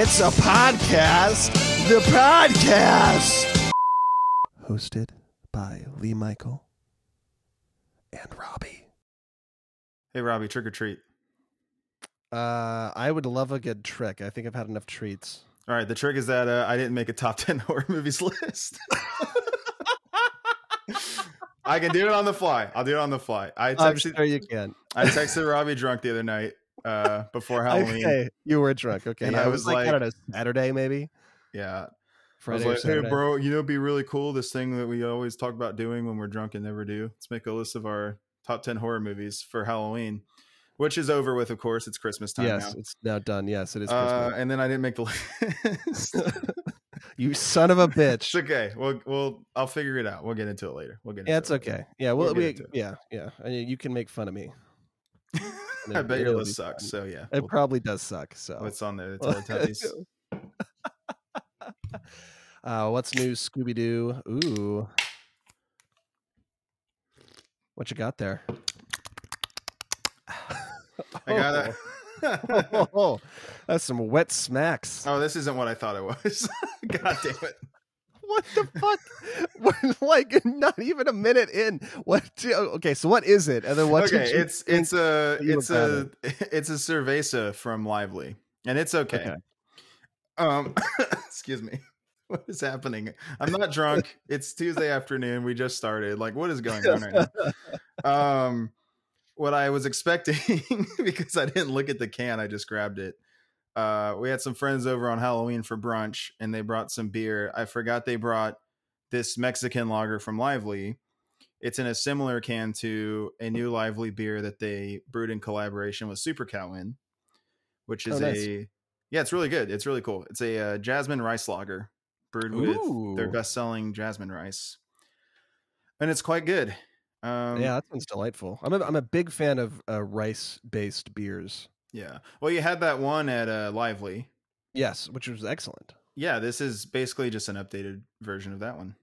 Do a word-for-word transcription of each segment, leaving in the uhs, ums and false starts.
It's a podcast. The podcast. Hosted by Lee Michael and Robbie. Hey, Robbie, trick or treat? Uh, I would love a good trick. I think I've had enough treats. All right. The trick is that uh, I didn't make a top ten horror movies list. I can do it on the fly. I'll do it on the fly. I texted, I'm sure you can. I texted Robbie drunk the other night uh, before Halloween. Okay. You were drunk. Okay. And I, I was, was like, like, I don't know, Saturday maybe. Yeah. Friday I was like, hey, bro, you know, it'd be really cool. This thing that we always talk about doing when we're drunk and never do. Let's make a list of our top ten horror movies for Halloween. Which is over with, of course. It's Christmas time yes, now. Yes, it's now done. Yes, it is Christmas. Uh, and then I didn't make the list. You son of a bitch. It's okay. We'll, we'll, I'll figure it out. We'll get into it later. We'll get into yeah, it's it. Okay. Yeah, we'll, we'll we, it. yeah, yeah. I mean, you can make fun of me. I bet your list sucks, fun. so yeah. It we'll, probably does suck, so. What's on there? Teletubbies. uh, what's new, Scooby-Doo? Ooh. What you got there? I got oh. it. oh, oh, that's some wet smacks. Oh, this isn't what I thought it was. God damn it. What the fuck? We're like not even a minute in. What? Do, okay, so what is it? And then what? Okay, it's it's a it's a it? it's a cerveza from Lively, and it's okay. okay. Um, excuse me. What is happening? I'm not drunk. It's Tuesday afternoon. We just started. Like, what is going on right now? Um. What I was expecting, because I didn't look at the can, I just grabbed it. Uh, we had some friends over on Halloween for brunch, and they brought some beer. I forgot they brought this Mexican lager from Lively. It's in a similar can to a new Lively beer that they brewed in collaboration with Super Cow in, which is oh, nice. a yeah, it's really good. It's really cool. It's a uh, jasmine rice lager brewed Ooh. with their best-selling jasmine rice, and it's quite good. Um, yeah, that sounds delightful. I'm a, I'm a big fan of uh, rice-based beers. Yeah. Well, you had that one at uh, Lively. Yes, which was excellent. Yeah, this is basically just an updated version of that one.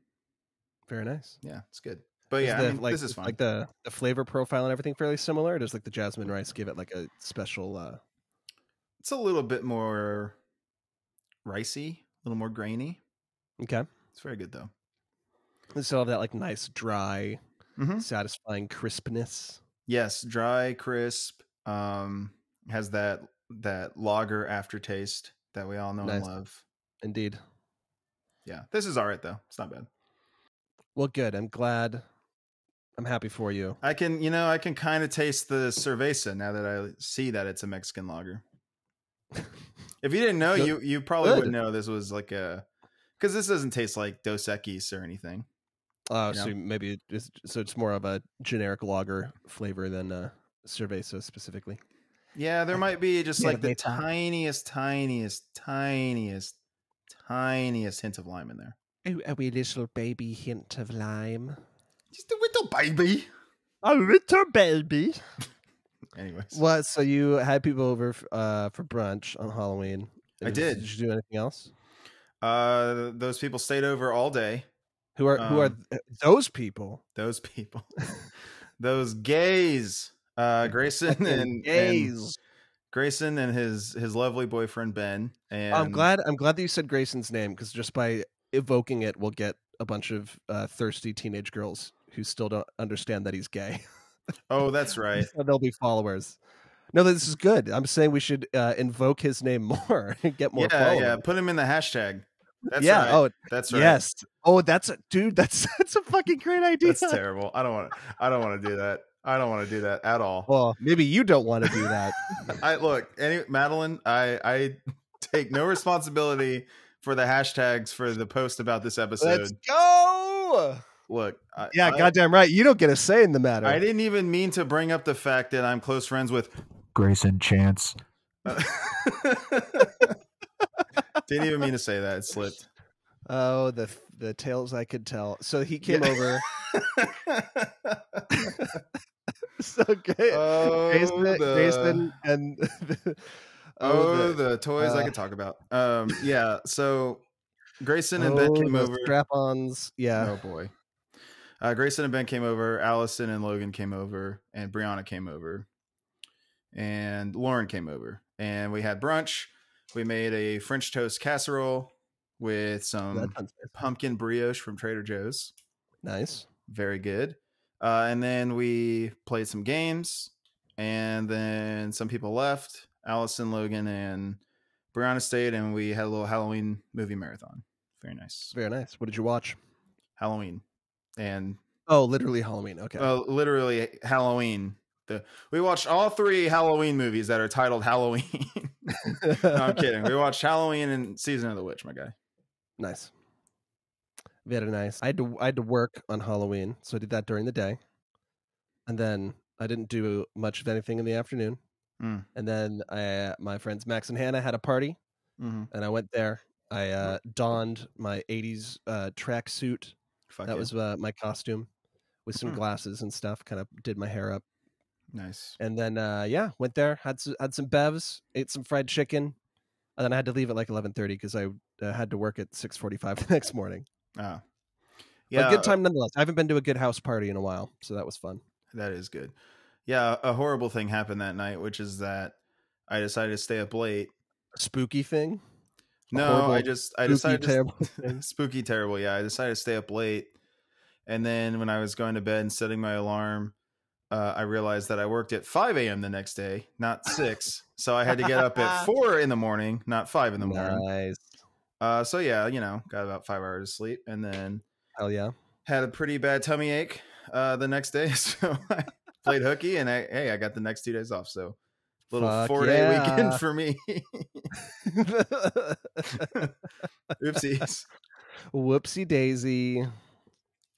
Very nice. Yeah, it's good. But is yeah, the, I mean, like, this is fine. Like the, the flavor profile and everything fairly similar? Or does like the jasmine rice give it like a special... Uh... It's a little bit more ricey, a little more grainy. Okay. It's very good, though. They still have that like nice, dry... Mm-hmm. Satisfying crispness. Yes, dry, crisp. Um, has that that lager aftertaste that we all know nice. and love. Indeed. Yeah, this is all right though. It's not bad. Well, good. I'm glad. I'm happy for you. I can, you know, I can kind of taste the cerveza now that I see that it's a Mexican lager. If you didn't know, you you probably good. wouldn't know this was like a because this doesn't taste like Dos Equis or anything. Oh, you know? So maybe it's, so it's more of a generic lager flavor than uh, cerveza specifically. Yeah, there might be just yeah, like the tiniest, tiniest, tiniest, tiniest hint of lime in there. A, a wee little baby hint of lime. Just a little baby. A little baby. Anyways. Well, so you had people over uh, for brunch on Halloween. I was, did. Did you do anything else? Uh, those people stayed over all day. Who are um, who are th- those people? Those people, those gays. Uh, Grayson and gays. And Grayson and his his lovely boyfriend Ben. And I'm glad I'm glad that you said Grayson's name because just by evoking it, we'll get a bunch of uh, thirsty teenage girls who still don't understand that he's gay. Oh, that's right. So they'll be followers. No, this is good. I'm saying we should uh, invoke his name more and get more. Yeah, followers. yeah. Put him in the hashtag. That's yeah. Right. Oh, that's right. Yes. Oh, that's a dude. That's that's a fucking great idea. That's terrible. I don't want to. I don't want to do that. I don't want to do that at all. Well, maybe you don't want to do that. I look, any Madeline. I I take no responsibility for the hashtags for the post about this episode. Let's go. Look. I, yeah, I, goddamn right. You don't get a say in the matter. I didn't even mean to bring up the fact that I'm close friends with Grayson Chance. Uh, Didn't even mean to say that. It slipped. Oh, the the tales I could tell. So he came yeah. over. So okay. Oh, Grayson, the, Grayson and the, oh, the, the toys uh, I could talk about. Um, yeah. So Grayson and oh, Ben came over. Strap-ons. Yeah. Oh boy. Uh, Grayson and Ben came over. Allison and Logan came over, and Brianna came over, and Lauren came over, and we had brunch. We made a French toast casserole with some pumpkin brioche from Trader Joe's. Nice. Very good. Uh, and then we played some games, and then some people left. Allison, Logan, and Brianna stayed, and we had a little Halloween movie marathon. Very nice. Very nice. What did you watch? Halloween. And oh, literally Halloween. Okay. Oh, uh, literally Halloween. The we watched all three Halloween movies that are titled Halloween. No, I'm kidding. We watched Halloween and Season of the Witch, my guy. Nice. Very nice. I had to I had to work on Halloween, so I did that during the day, and then I didn't do much of anything in the afternoon. Mm. And then I, my friends Max and Hannah had a party, mm-hmm. and I went there. I uh, donned my eighties uh, tracksuit. That yeah. was uh, my costume, with some mm. glasses and stuff. Kind of did my hair up. Nice. And then uh, yeah, went there. Had some, had some bevs. Ate some fried chicken, and then I had to leave at like eleven thirty because I uh, had to work at six forty-five the next morning. Oh, yeah. A good time nonetheless. I haven't been to a good house party in a while, so that was fun. That is good. Yeah, a horrible thing happened that night, which is that I decided to stay up late. A spooky thing? A no, horrible, I just I decided to, terrible spooky terrible. Yeah, I decided to stay up late, and then when I was going to bed and setting my alarm, uh, I realized that I worked at five a.m. the next day, not six. So I had to get up at four in the morning, not five in the morning. Nice. Uh, so yeah, you know, got about five hours of sleep, and then hell yeah, had a pretty bad tummy ache uh, the next day. So I played hooky, and I, hey, I got the next two days off. So little Fuck four day yeah. weekend for me. Oopsies, whoopsie daisy.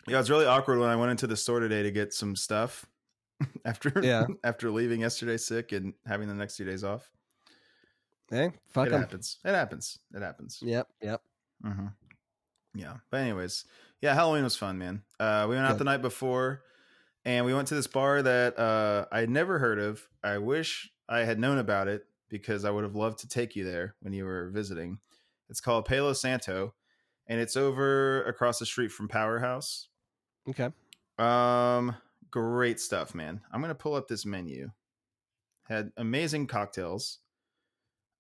Yeah, it was really awkward when I went into the store today to get some stuff after yeah. after leaving yesterday sick and having the next two days off. Hey, fuck it em. happens. It happens. It happens. Yep. Yep. Mm-hmm. Yeah. But anyways, yeah, Halloween was fun, man. Uh, we went out Good. the night before, and we went to this bar that uh, I had never heard of. I wish I had known about it because I would have loved to take you there when you were visiting. It's called Palo Santo, and it's over across the street from Powerhouse. Okay. Um, great stuff, man. I'm gonna pull up this menu. Had amazing cocktails.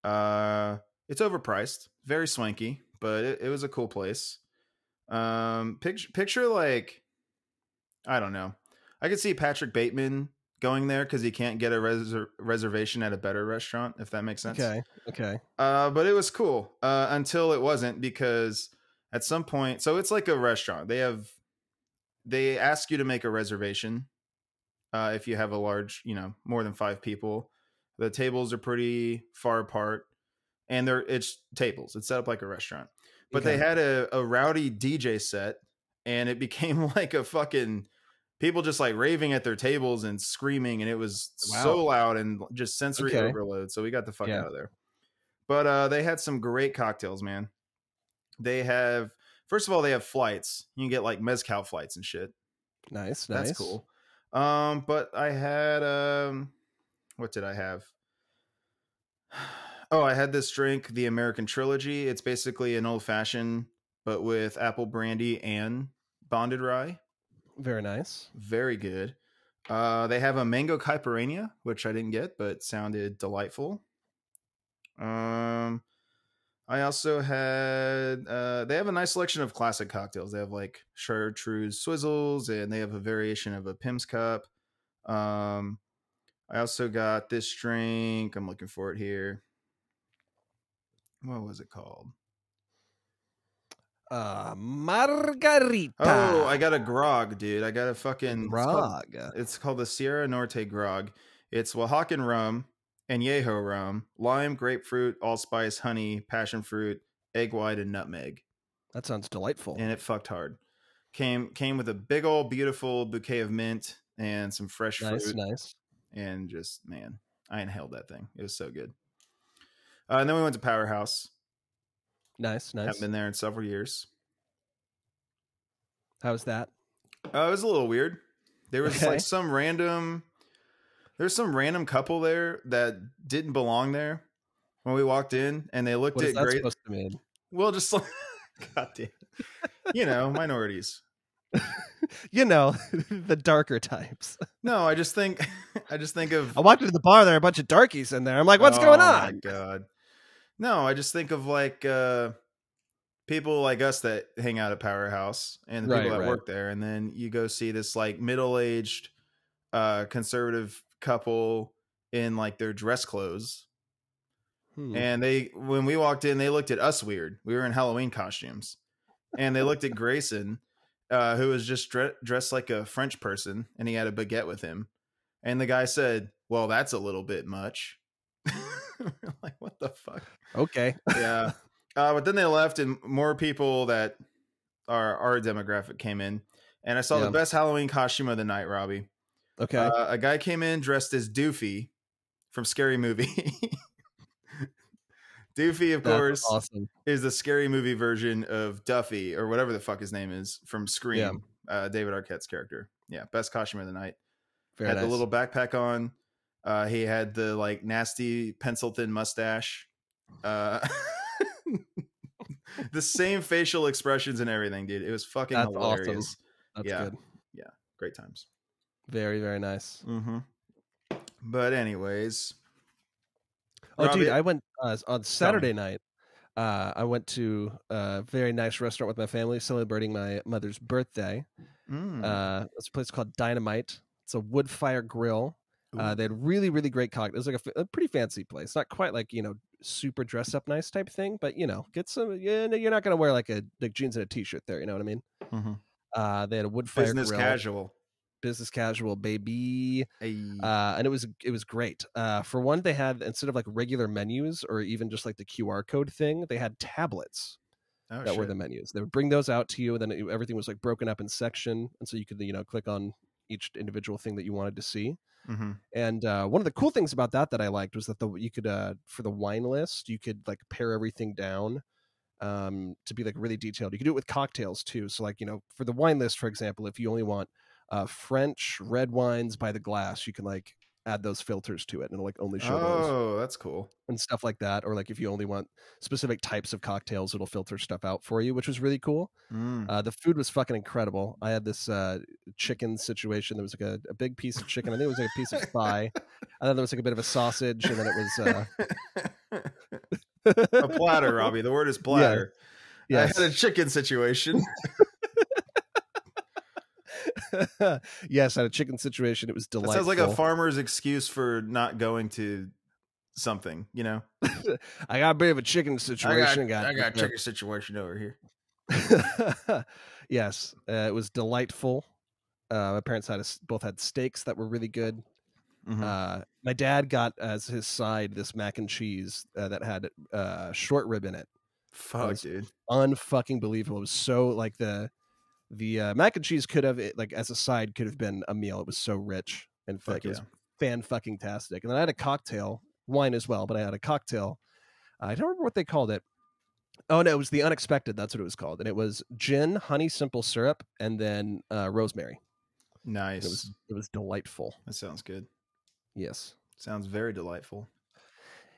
Uh, it's overpriced, very swanky, but it, it was a cool place. Um, picture, picture like, I don't know. I could see Patrick Bateman going there because he can't get a res- reservation at a better restaurant, if that makes sense. Okay. Okay. Uh, but it was cool, uh, until it wasn't, because at some point, so it's like a restaurant. They have, they ask you to make a reservation. Uh, if you have a large, you know, more than five people. The tables are pretty far apart, and they're it's tables. It's set up like a restaurant, but okay. they had a, a rowdy D J set, and it became like a fucking people just like raving at their tables and screaming. And it was wow. so loud and just sensory okay. overload. So we got the fuck yeah. out of there, but uh, they had some great cocktails, man. They have, first of all, they have flights. You can get like mezcal flights and shit. Nice. That's nice. cool. Um, but I had, um, what did I have? Oh, I had this drink, the American Trilogy. It's basically an old fashioned, but with apple brandy and bonded rye. Very nice. Very good. Uh, they have a mango caipirinha, which I didn't get, but sounded delightful. Um, I also had, uh, they have a nice selection of classic cocktails. They have like chartreuse swizzles, and they have a variation of a Pim's cup. Um, I also got this drink. I'm looking for it here. What was it called? Uh, Margarita. Oh, I got a grog, dude. I got a fucking grog. It's called, it's called the Sierra Norte Grog. It's Oaxacan rum, añejo rum, lime, grapefruit, allspice, honey, passion fruit, egg white, and nutmeg. That sounds delightful. And it fucked hard. Came came with a big old beautiful bouquet of mint and some fresh nice, fruit. Nice, nice. And just, man, I inhaled that thing. It was so good. Uh, and then we went to Powerhouse. Nice, nice. Haven't been there in several years. How was that? Uh, it was a little weird. There was okay. like some random, there's some random couple there that didn't belong there when we walked in, and they looked what at is that great. Supposed to mean? Well, just like, God damn, you know, minorities. You know, the darker types. No, I just think I just think of I walked into the bar, there are a bunch of darkies in there. I'm like, what's oh going on? My God. No, I just think of like uh, people like us that hang out at Powerhouse and the right, people that right. work there. And then you go see this like middle-aged uh, conservative couple in like their dress clothes. Hmm. And they, when we walked in, they looked at us weird. We were in Halloween costumes and they looked at Grayson, uh, who was just dre- dressed like a French person, and he had a baguette with him. And the guy said, well, that's a little bit much. We're like, what the fuck? Okay. Yeah. Uh, but then they left and more people that are our demographic came in, and I saw yeah. the best Halloween costume of the night, Robbie. Okay. Uh, a guy came in dressed as Doofy from Scary Movie. Doofy, of That's course, awesome. Is the Scary Movie version of Duffy or whatever the fuck his name is from Scream, yeah. uh, David Arquette's character. Yeah, best costume of the night. Very had nice. The little backpack on. Uh, he had the like nasty pencil thin mustache. Uh, the same facial expressions and everything, dude. It was fucking That's hilarious. Awesome. That's yeah. good. Yeah, great times. Very, very nice. Mm-hmm. But anyways. Oh, Robbie, dude, I went uh, on Saturday night. Uh, I went to a very nice restaurant with my family celebrating my mother's birthday. Mm. Uh, it's a place called Dynamite. It's a wood fire grill. Uh, they had really, really great cocktails. It was like a, a pretty fancy place. Not quite like, you know, super dress up nice type thing, but, you know, get some. Yeah, you're not going to wear like a like jeans and a T-shirt there. You know what I mean? Mm-hmm. Uh, they had a wood fire grill. Business casual. Business casual, baby. Hey. Uh, and it was it was great. Uh, for one, they had, instead of like regular menus or even just like the Q R code thing, they had tablets oh, that shit. were the menus. They would bring those out to you, and then it, everything was like broken up in section, and so you could, you know, click on each individual thing that you wanted to see. Mm-hmm. And uh, one of the cool things about that that I liked was that the you could uh, for the wine list, you could like pare everything down um, to be like really detailed. You could do it with cocktails too. So like, you know, for the wine list, for example, if you only want Uh, French red wines by the glass, you can like add those filters to it and it'll like only show oh, those. Oh, that's cool. And stuff like that. Or like if you only want specific types of cocktails, it'll filter stuff out for you, which was really cool. Mm. Uh, the food was fucking incredible. I had this uh, chicken situation. There was like a, a big piece of chicken. I think it was like a piece of thigh. And then there was like a bit of a sausage. And then it was uh... a platter, Robbie. The word is platter. Yeah. Yes. I had a chicken situation. Yes, I had a chicken situation. It was delightful. That sounds like a farmer's excuse for not going to something, you know. I got a bit of a chicken situation. I got, I got a chicken situation over here. Yes, uh, it was delightful. Uh, my parents had a, both had steaks that were really good. Mm-hmm. Uh, my dad got as his side this mac and cheese uh, that had uh, short rib in it. Fuck, it dude, unfucking believable. It was so like the. The uh, mac and cheese could have, it, like as a side, could have been a meal. It was so rich and thick. Yeah. It was fan-fucking-tastic. And then I had a cocktail, wine as well, but I had a cocktail. I don't remember what they called it. Oh, no, it was the Unexpected. That's what it was called. And it was gin, honey, simple syrup, and then uh, rosemary. Nice. It was, it was delightful. That sounds good. Yes. Sounds very delightful.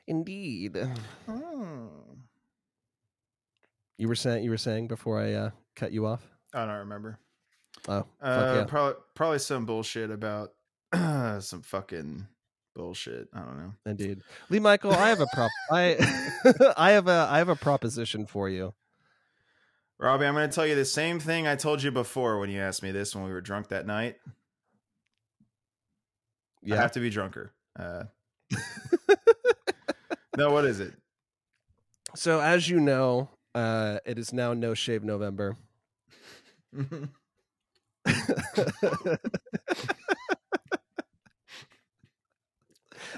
Indeed. Oh. You were saying, you were saying before I uh, cut you off? I don't remember. Oh, uh, yeah. probably, probably some bullshit about uh, some fucking bullshit. I don't know. Indeed, Lee Michael, I have a prop. I, I have a, I have a proposition for you, Robbie. I'm going to tell you the same thing I told you before when you asked me this when we were drunk that night. You yeah. have to be drunker. Uh... no, what is it? So, as you know, uh, it is now No Shave November.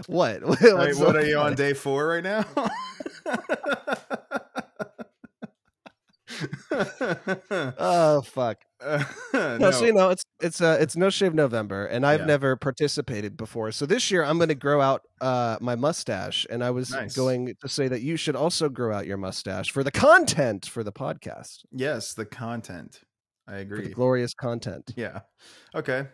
What? Wait, what are you on day four right now? Oh fuck! Uh, no. no, so you know it's it's uh, it's No Shave November, and I've yeah. never participated before. So this year I'm going to grow out uh, my mustache, and I was nice. going to say that you should also grow out your mustache for the content for the podcast. Yes, the content. I agree. For the glorious content. Yeah. Okay.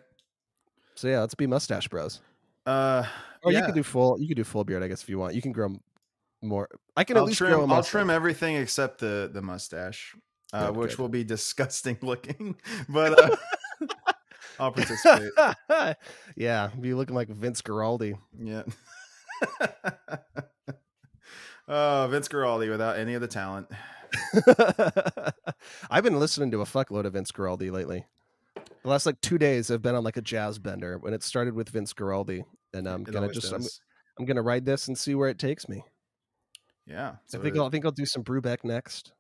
So yeah, let's be mustache bros. Uh, or yeah. you can do full. You can do full beard, I guess, if you want. You can grow more. I can at I'll least trim, grow a mustache. I'll trim everything except the the mustache, uh, oh, which good. will be disgusting looking. But uh, I'll participate. Yeah, be looking like Vince Guaraldi. Yeah. Oh, Vince Guaraldi without any of the talent. I've been listening to a fuckload of Vince Guaraldi lately. The last like two days I've been on like a jazz bender when it started with Vince Guaraldi, and I'm it gonna just I'm, I'm gonna ride this and see where it takes me. Yeah, so I think I'll, I think I'll do some Brubeck next.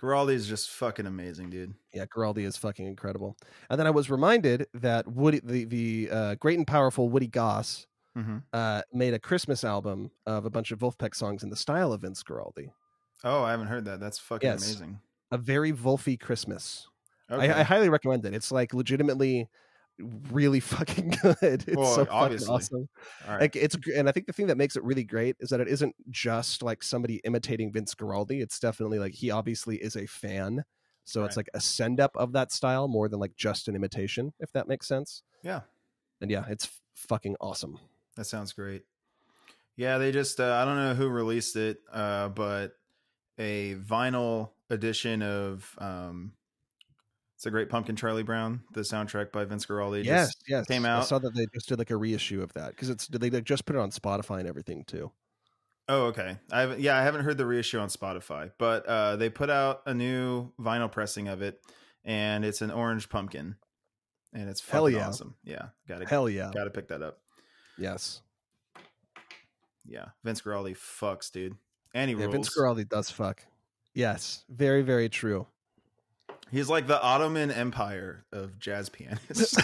Guaraldi is just fucking amazing, dude. Yeah, Guaraldi is fucking incredible. And then I was reminded that Woody, the the uh, great and powerful Woody Goss, mm-hmm. uh, made a Christmas album of a bunch of Wolfpack songs in the style of Vince Guaraldi. Oh, I haven't heard that. That's fucking yes. amazing. A very Wolfy Christmas. Okay. I, I highly recommend it. It's like legitimately really fucking good. It's well, so obviously. fucking awesome. All right. Like it's, and I think the thing that makes it really great is that it isn't just like somebody imitating Vince Guaraldi. It's definitely like he obviously is a fan. So All it's right. like a send up of that style more than like just an imitation, if that makes sense. Yeah. And yeah, it's fucking awesome. That sounds great. Yeah, they just, uh, I don't know who released it, uh, but a vinyl edition of, um, It's a Great Pumpkin, Charlie Brown, the soundtrack by Vince Guaraldi. Yes, just yes. Came out. I saw that they just did like a reissue of that because it's they like just put it on Spotify and everything too. Oh, okay. I haven't, yeah, I haven't heard the reissue on Spotify, but uh, they put out a new vinyl pressing of it, and it's an orange pumpkin, and it's fucking Hell yeah. awesome. Yeah, got to Hell yeah, got to pick that up. Yes. Yeah, Vince Guaraldi fucks, dude. And he yeah, rules. Vince Guaraldi does fuck. Yes, very very true. He's like the Ottoman Empire of jazz pianists.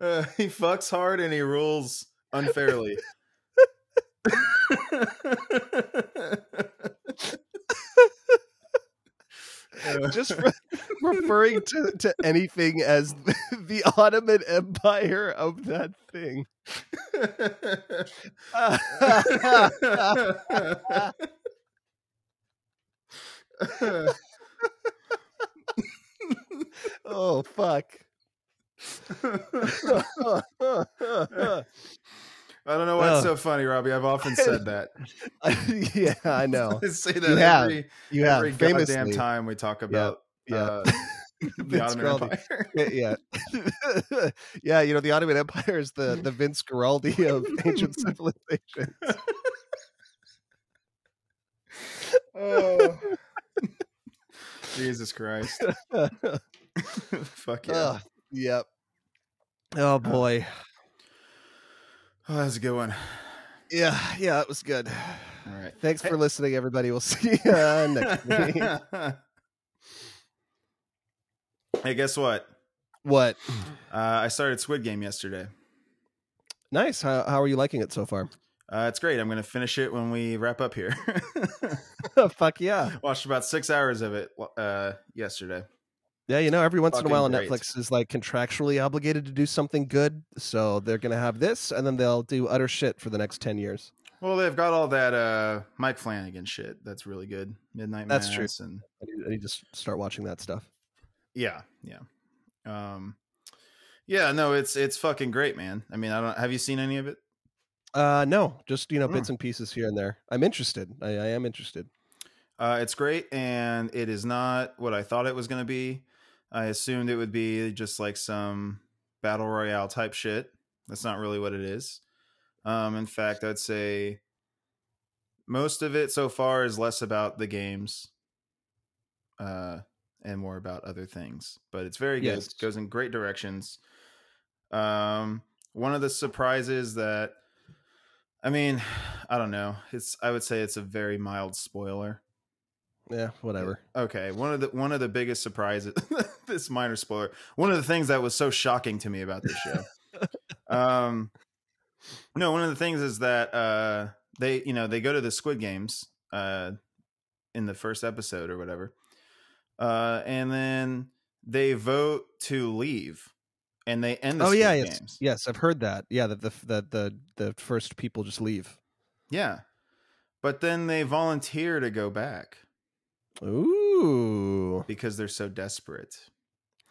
uh, he fucks hard and he rules unfairly. Just re- referring to, to anything as the, the Ottoman Empire of that thing. Oh, fuck. I don't know why oh. it's so funny, Robbie. I've often said that. Yeah, I know. I say that you every, have. You every have. goddamn Famously. time we talk about yeah. uh, the Ottoman Guaraldi. Empire. Yeah, yeah. You know, the Ottoman Empire is the the Vince Guaraldi of ancient civilizations. Oh, Jesus Christ! Fuck yeah. Uh, yep. Oh boy. Uh, Oh, that was a good one. Yeah, yeah, that was good. All right. Thanks hey. for listening, everybody. We'll see you uh, next week. Hey, guess what? What? Uh, I started Squid Game yesterday. Nice. How how are you liking it so far? Uh, it's great. I'm going to finish it when we wrap up here. Fuck yeah. Watched about six hours of it uh, yesterday. Yeah, you know, every once Fucking in a while great. Netflix is like contractually obligated to do something good, so they're going to have this, and then they'll do utter shit for the next ten years. Well, they've got all that uh, Mike Flanagan shit that's really good. Midnight Mass. That's true. And I need, I need to start watching that stuff. Yeah, yeah. Um, yeah, no, it's it's fucking great, man. I mean, I don't have you seen any of it? Uh, no, just, you know, bits mm. and pieces here and there. I'm interested. I, I am interested. Uh, it's great, and it is not what I thought it was going to be. I assumed it would be just like some battle royale type shit. That's not really what it is. Um, in fact, I'd say most of it so far is less about the games uh, and more about other things. But it's very good. Yes. It goes in great directions. Um, one of the surprises that, I mean, I don't know. It's I would say it's a very mild spoiler. Yeah, whatever. Okay, one of the one of the biggest surprises. This minor spoiler. One of the things that was so shocking to me about this show. um, no, one of the things is that uh, they, you know, they go to the Squid Games uh, in the first episode or whatever, uh, and then they vote to leave, and they end the oh, Squid yeah, Games. Yes, yes, I've heard that. Yeah, that the that the the first people just leave. Yeah, but then they volunteer to go back. Ooh, because they're so desperate.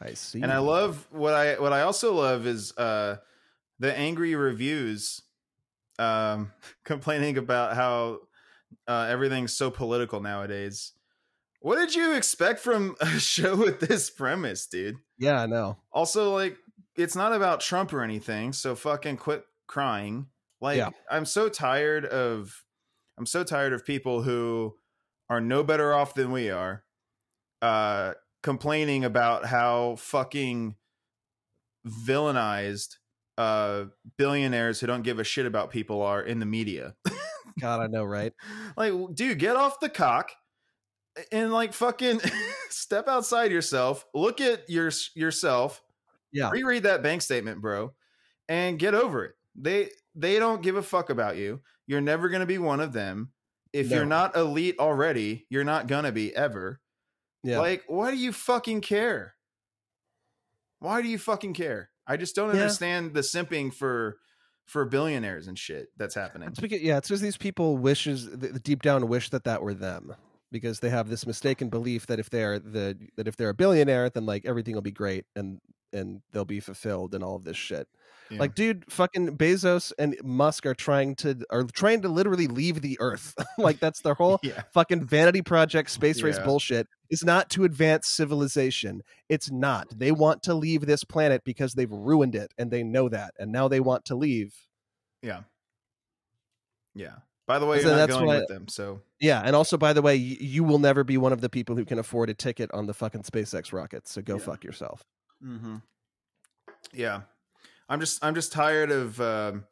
I see. And I love what I what I also love is uh the angry reviews um complaining about how uh everything's so political nowadays. What did you expect from a show with this premise, dude? Yeah, I know. Also, like, it's not about Trump or anything, so fucking quit crying. Like, yeah. I'm so tired of, I'm so tired of people who are no better off than we are, uh, complaining about how fucking villainized uh, billionaires who don't give a shit about people are in the media. God, I know, right? Like, dude, get off the cock. And like fucking step outside yourself, look at your yourself, yeah. Reread that bank statement, bro, and get over it. They they don't give a fuck about you. You're never gonna be one of them. If no. You're not elite already, you're not gonna be ever. Yeah. Like, why do you fucking care? Why do you fucking care? I just don't yeah. understand the simping for for billionaires and shit that's happening. It's because, yeah, it's because these people wishes deep down wish that that were them. Because they have this mistaken belief that if they're the that if they're a billionaire, then like everything will be great and and they'll be fulfilled and all of this shit. Yeah. Like, dude, fucking Bezos and Musk are trying to are trying to literally leave the Earth. Like, that's their whole yeah. fucking vanity project space yeah. race bullshit. It's not to advance civilization. It's not. They want to leave this planet because they've ruined it and they know that, and now they want to leave. Yeah. Yeah. By the way, so you're not going why, with them, so... Yeah, and also, by the way, you, you will never be one of the people who can afford a ticket on the fucking SpaceX rocket, so go yeah. fuck yourself. Mm-hmm. Yeah. I'm just I'm just tired of um,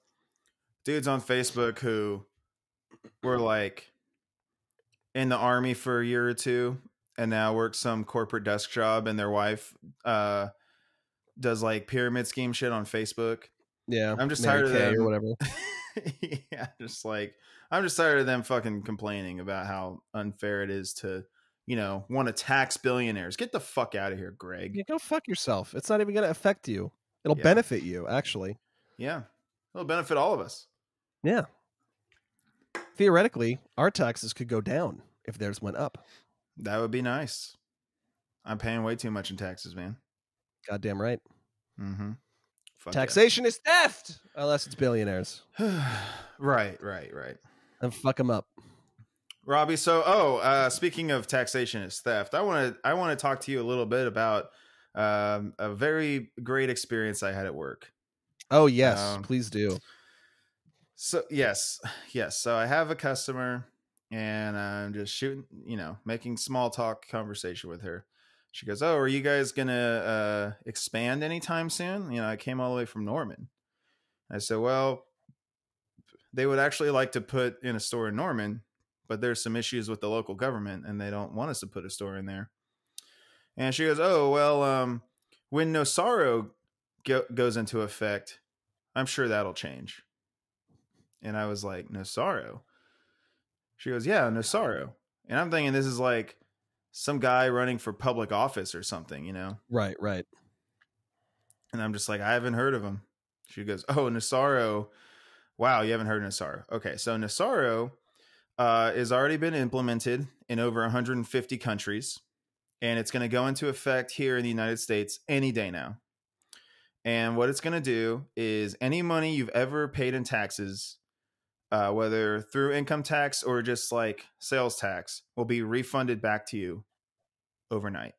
dudes on Facebook who were, like, in the army for a year or two, and now work some corporate desk job, and their wife uh, does, like, pyramid scheme shit on Facebook. Yeah. I'm just tired Mary Kay of that. Or whatever. Yeah, just like... I'm just tired of them fucking complaining about how unfair it is to, you know, want to tax billionaires. Get the fuck out of here, Greg. Yeah, go fuck yourself. It's not even going to affect you. It'll yeah. benefit you, actually. Yeah. It'll benefit all of us. Yeah. Theoretically, our taxes could go down if theirs went up. That would be nice. I'm paying way too much in taxes, man. Goddamn right. Mm-hmm. Fuck Taxation yeah. is theft! Unless it's billionaires. Right, right, right. And fuck them up, Robbie. So, oh, uh, speaking of taxation is theft, I want to I want to talk to you a little bit about um, a very great experience I had at work. Oh yes, um, please do. So yes, yes. So I have a customer, and I'm just shooting, you know, making small talk conversation with her. She goes, "Oh, are you guys gonna uh, expand anytime soon?" You know, I came all the way from Norman. I said, "Well, they would actually like to put in a store in Norman, but there's some issues with the local government and they don't want us to put a store in there." And she goes, "Oh, well, um, when NESARA go- goes into effect, I'm sure that'll change." And I was like, "NESARA?" She goes, "Yeah, NESARA." And I'm thinking this is like some guy running for public office or something, you know? Right, right. And I'm just like, I haven't heard of him. She goes, "Oh, NESARA. Wow, you haven't heard of NESARA." Okay, so NESARA uh, has already been implemented in over one hundred fifty countries, and it's going to go into effect here in the United States any day now. And what it's going to do is any money you've ever paid in taxes, uh, whether through income tax or just like sales tax, will be refunded back to you overnight.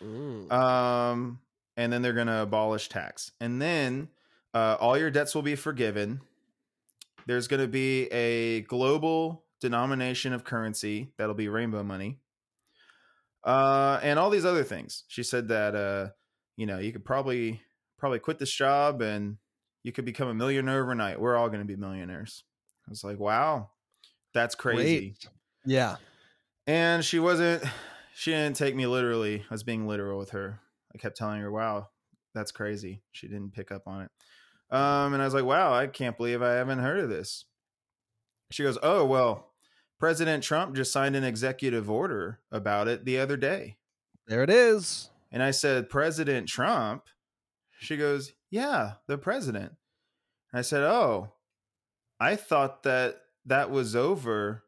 Ooh. Um, and then they're going to abolish tax. And then uh, all your debts will be forgiven. There's going to be a global denomination of currency that'll be rainbow money, uh, and all these other things. She said that uh, you know, you could probably probably quit this job and you could become a millionaire overnight. We're all going to be millionaires. I was like, wow, that's crazy. Wait. Yeah, and she wasn't. She didn't take me literally. I was being literal with her. I kept telling her, "Wow, that's crazy." She didn't pick up on it. Um, and I was like, wow, I can't believe I haven't heard of this. She goes, "Oh, well, President Trump just signed an executive order about it the other day." There it is. And I said, "President Trump?" She goes, "Yeah, the president." And I said, "Oh, I thought that that was over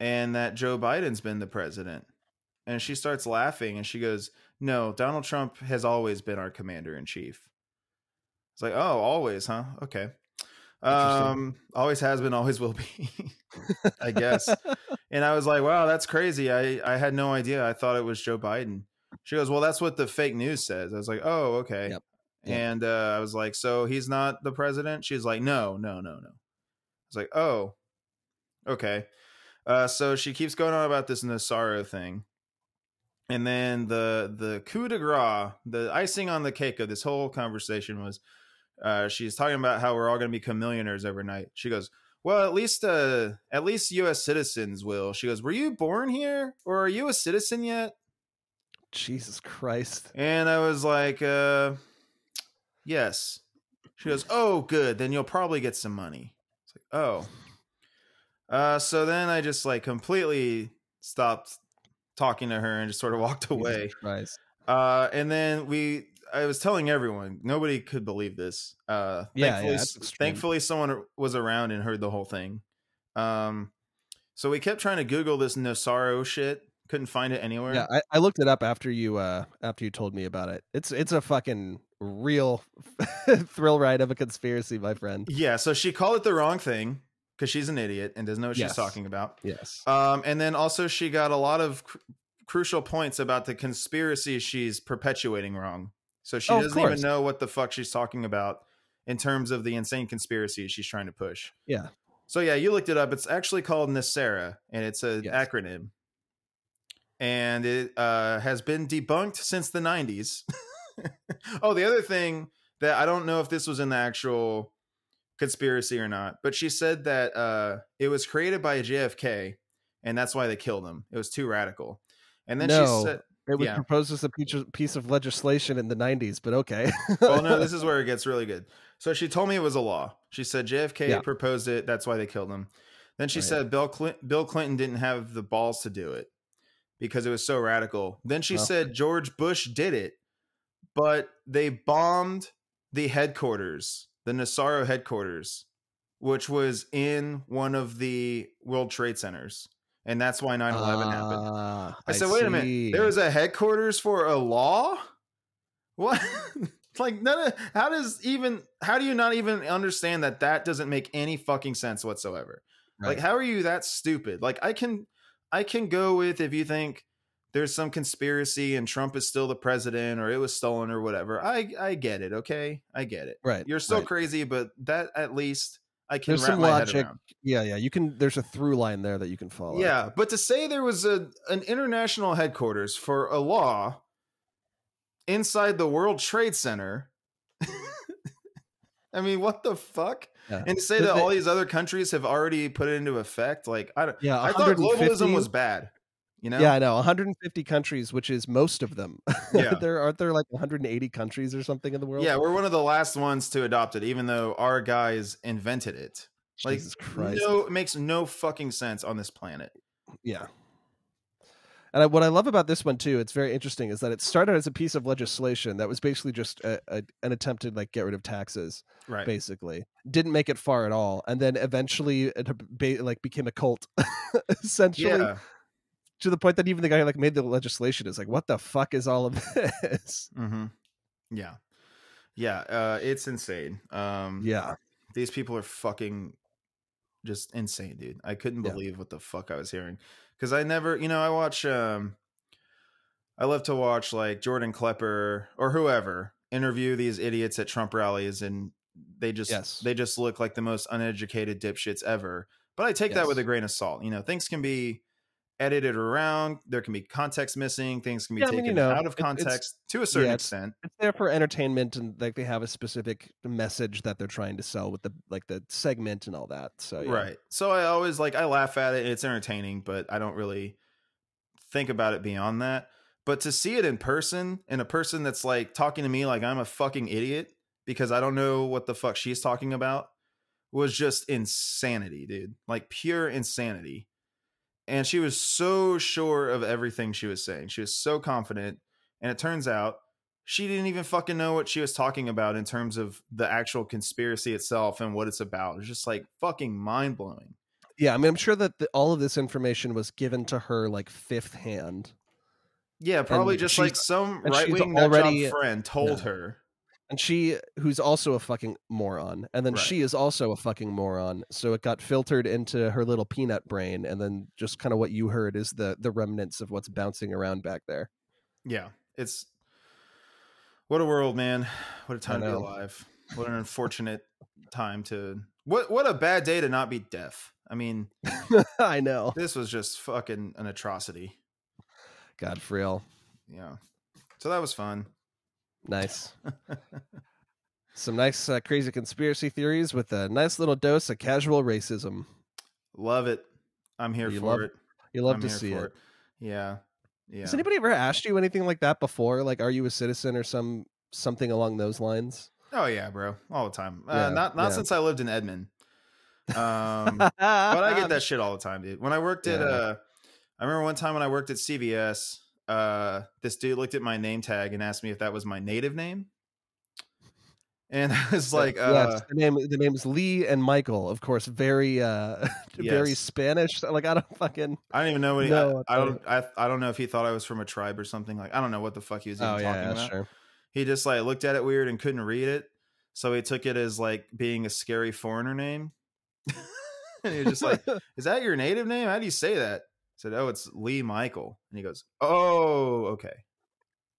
and that Joe Biden's been the president." And she starts laughing and she goes, "No, Donald Trump has always been our commander in chief." It's like, "Oh, always, huh? Okay." Um, always has been, always will be, I guess. And I was like, wow, that's crazy. I, I had no idea. I thought it was Joe Biden. She goes, well, that's what the fake news says. I was like, oh, okay. Yep. Yep. And uh, I was like, so he's not the president? She's like, no, no, no, no. I was like, oh, okay. Uh, so she keeps going on about this NESARA thing. And then the the coup de grace, the icing on the cake of this whole conversation was, uh, she's talking about how we're all going to become millionaires overnight. She goes, well, at least uh, at least U S citizens will. She goes, were you born here or are you a citizen yet? Jesus Christ. And I was like, uh, yes. She goes, oh, good. Then you'll probably get some money. It's like, oh. Uh, so then I just like completely stopped talking to her and just sort of walked away. Uh, and then we, I was telling everyone, nobody could believe this. Uh, yeah, thankfully, yeah, that's extreme. Thankfully someone was around and heard the whole thing. Um, so we kept trying to Google this NESARA shit. Couldn't find it anywhere. Yeah, I, I looked it up after you, uh, after you told me about it. It's, it's a fucking real thrill ride of a conspiracy, my friend. Yeah. So she called it the wrong thing, because she's an idiot and doesn't know what yes. she's talking about. Yes. Um, and then also she got a lot of cr- crucial points about the conspiracy she's perpetuating wrong. So she oh, doesn't even know what the fuck she's talking about in terms of the insane conspiracy she's trying to push. Yeah. So yeah, you looked it up. It's actually called NESARA, and it's an yes. acronym. And it uh, has been debunked since the nineties. Oh, the other thing that I don't know if this was in the actual conspiracy or not, but she said that uh it was created by J F K and that's why they killed him. It was too radical. And then no, she said it was yeah. proposed as a piece of legislation in the nineties, but okay. Well, no, this is where it gets really good. So she told me it was a law. She said J F K yeah. proposed it, that's why they killed him. Then she right. said Bill Cl- Bill Clinton didn't have the balls to do it because it was so radical. Then she well, said George Bush did it, but they bombed the headquarters. The NESARA headquarters, which was in one of the World Trade Centers. And that's why nine eleven uh, happened. I, I said, wait see. a minute. There was a headquarters for a law? What? Like, none of, how does even, how do you not even understand that that doesn't make any fucking sense whatsoever? Right. Like, how are you that stupid? Like, I can, I can go with, if you think there's some conspiracy and Trump is still the president or it was stolen or whatever. I, I get it. Okay. I get it. Right. You're so right. crazy, but that at least I can there's wrap my logic. head around. Yeah. Yeah. You can, there's a through line there that you can follow. Yeah. But to say there was a, an international headquarters for a law inside the World Trade Center. I mean, what the fuck? Yeah. And to say but that they, all these other countries have already put it into effect. Like, I don't, yeah, I thought globalism was bad. You know? Yeah, I know. one hundred fifty countries, which is most of them. Yeah. There aren't there like one hundred eighty countries or something in the world? Yeah, we're one of the last ones to adopt it, even though our guys invented it. Jesus like, Christ. No, it makes no fucking sense on this planet. Yeah. And I, what I love about this one, too, it's very interesting, is that it started as a piece of legislation that was basically just a, a, an attempt to, like, get rid of taxes, right. basically. Didn't make it far at all. And then eventually it, like, became a cult, essentially. Yeah. To the point that even the guy who like made the legislation is like, what the fuck is all of this? Mm-hmm. Yeah. Yeah. Uh, it's insane. Um, yeah. These people are fucking just insane, dude. I couldn't believe yeah. what the fuck I was hearing. Cause I never, you know, I watch, um, I love to watch like Jordan Klepper or whoever interview these idiots at Trump rallies. And they just, yes. they just look like the most uneducated dipshits ever. But I take yes. that with a grain of salt. You know, things can be edited around, there can be context missing, things can be yeah, taken I mean, you know, out of context to a certain yeah, it's, extent. It's there for entertainment, and like they have a specific message that they're trying to sell with the like the segment and all that. So yeah. right. So I always like I laugh at it. It's entertaining, but I don't really think about it beyond that. But to see it in person, and a person that's like talking to me like I'm a fucking idiot because I don't know what the fuck she's talking about, was just insanity, dude. Like pure insanity. And she was so sure of everything she was saying. She was so confident. And it turns out she didn't even fucking know what she was talking about in terms of the actual conspiracy itself and what it's about. It's just like fucking mind blowing. Yeah. I mean, I'm sure that the, all of this information was given to her like fifth hand. Yeah. Probably and just like some right wing already friend told no. her. And she, who's also a fucking moron, and then right. she is also a fucking moron. So it got filtered into her little peanut brain, and then just kind of what you heard is the the remnants of what's bouncing around back there. Yeah, it's what a world, man. What a time to be alive. What an unfortunate time to what what a bad day to not be deaf. I mean, I know this was just fucking an atrocity. God, for real. Yeah. So that was fun. Nice. Some nice uh, crazy conspiracy theories with a nice little dose of casual racism. Love it. I'm here you for love, it. You love I'm to see it. it. Yeah. Yeah. Has anybody ever asked you anything like that before? Like, are you a citizen or some something along those lines? Oh yeah, bro. All the time. Uh, yeah, not not yeah. since I lived in Edmond. Um, but I get that shit all the time, dude. When I worked yeah. at uh, I remember one time when I worked at C V S. Uh, this dude looked at my name tag and asked me if that was my native name, and I was like, uh, yes, the name the name is Lee and Michael, of course, very uh, yes. very Spanish. Like I don't fucking, I don't even know what he. No, I, I don't. I I don't know if he thought I was from a tribe or something. Like I don't know what the fuck he was even oh, talking yeah, about. Sure. He just like looked at it weird and couldn't read it, so he took it as like being a scary foreigner name. And he was just like, "Is that your native name? How do you say that?" I said, "Oh, it's Lee Michael." And he goes, "Oh, okay."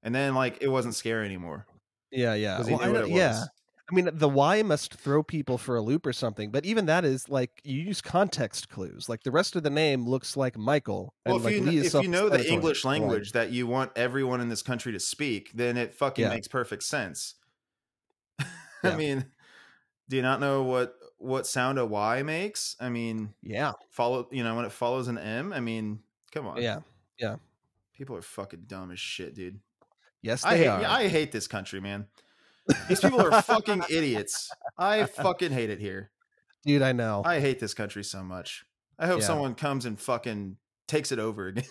And then like it wasn't scary anymore. Yeah, yeah. Well, I know, yeah. I mean, the why must throw people for a loop or something, but even that is like you use context clues. Like the rest of the name looks like Michael. Well, and, if, like, you, Lee is if you know the English language that you want everyone in this country to speak, then it fucking yeah. makes perfect sense. I yeah. mean, do you not know what what sound a Y makes? I mean, yeah, follow, you know, when it follows an M, I mean, come on. Yeah. Yeah. People are fucking dumb as shit, dude. Yes, they I hate, are. I hate this country, man. These people are fucking idiots. I fucking hate it here. Dude, I know. I hate this country so much. I hope yeah. someone comes and fucking takes it over again.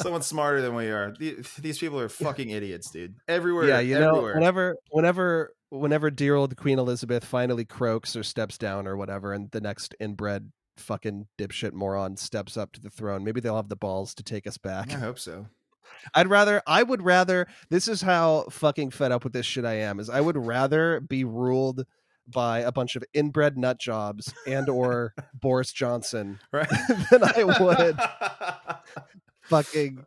Someone smarter than we are. These people are fucking idiots, dude. Everywhere. Yeah, you everywhere. know, whenever, whenever, whenever dear old Queen Elizabeth finally croaks or steps down or whatever, and the next inbred fucking dipshit moron steps up to the throne, maybe they'll have the balls to take us back. I hope so. I'd rather, I would rather, this is how fucking fed up with this shit I am, is I would rather be ruled by a bunch of inbred nut jobs and or Boris Johnson right. than I would. Fucking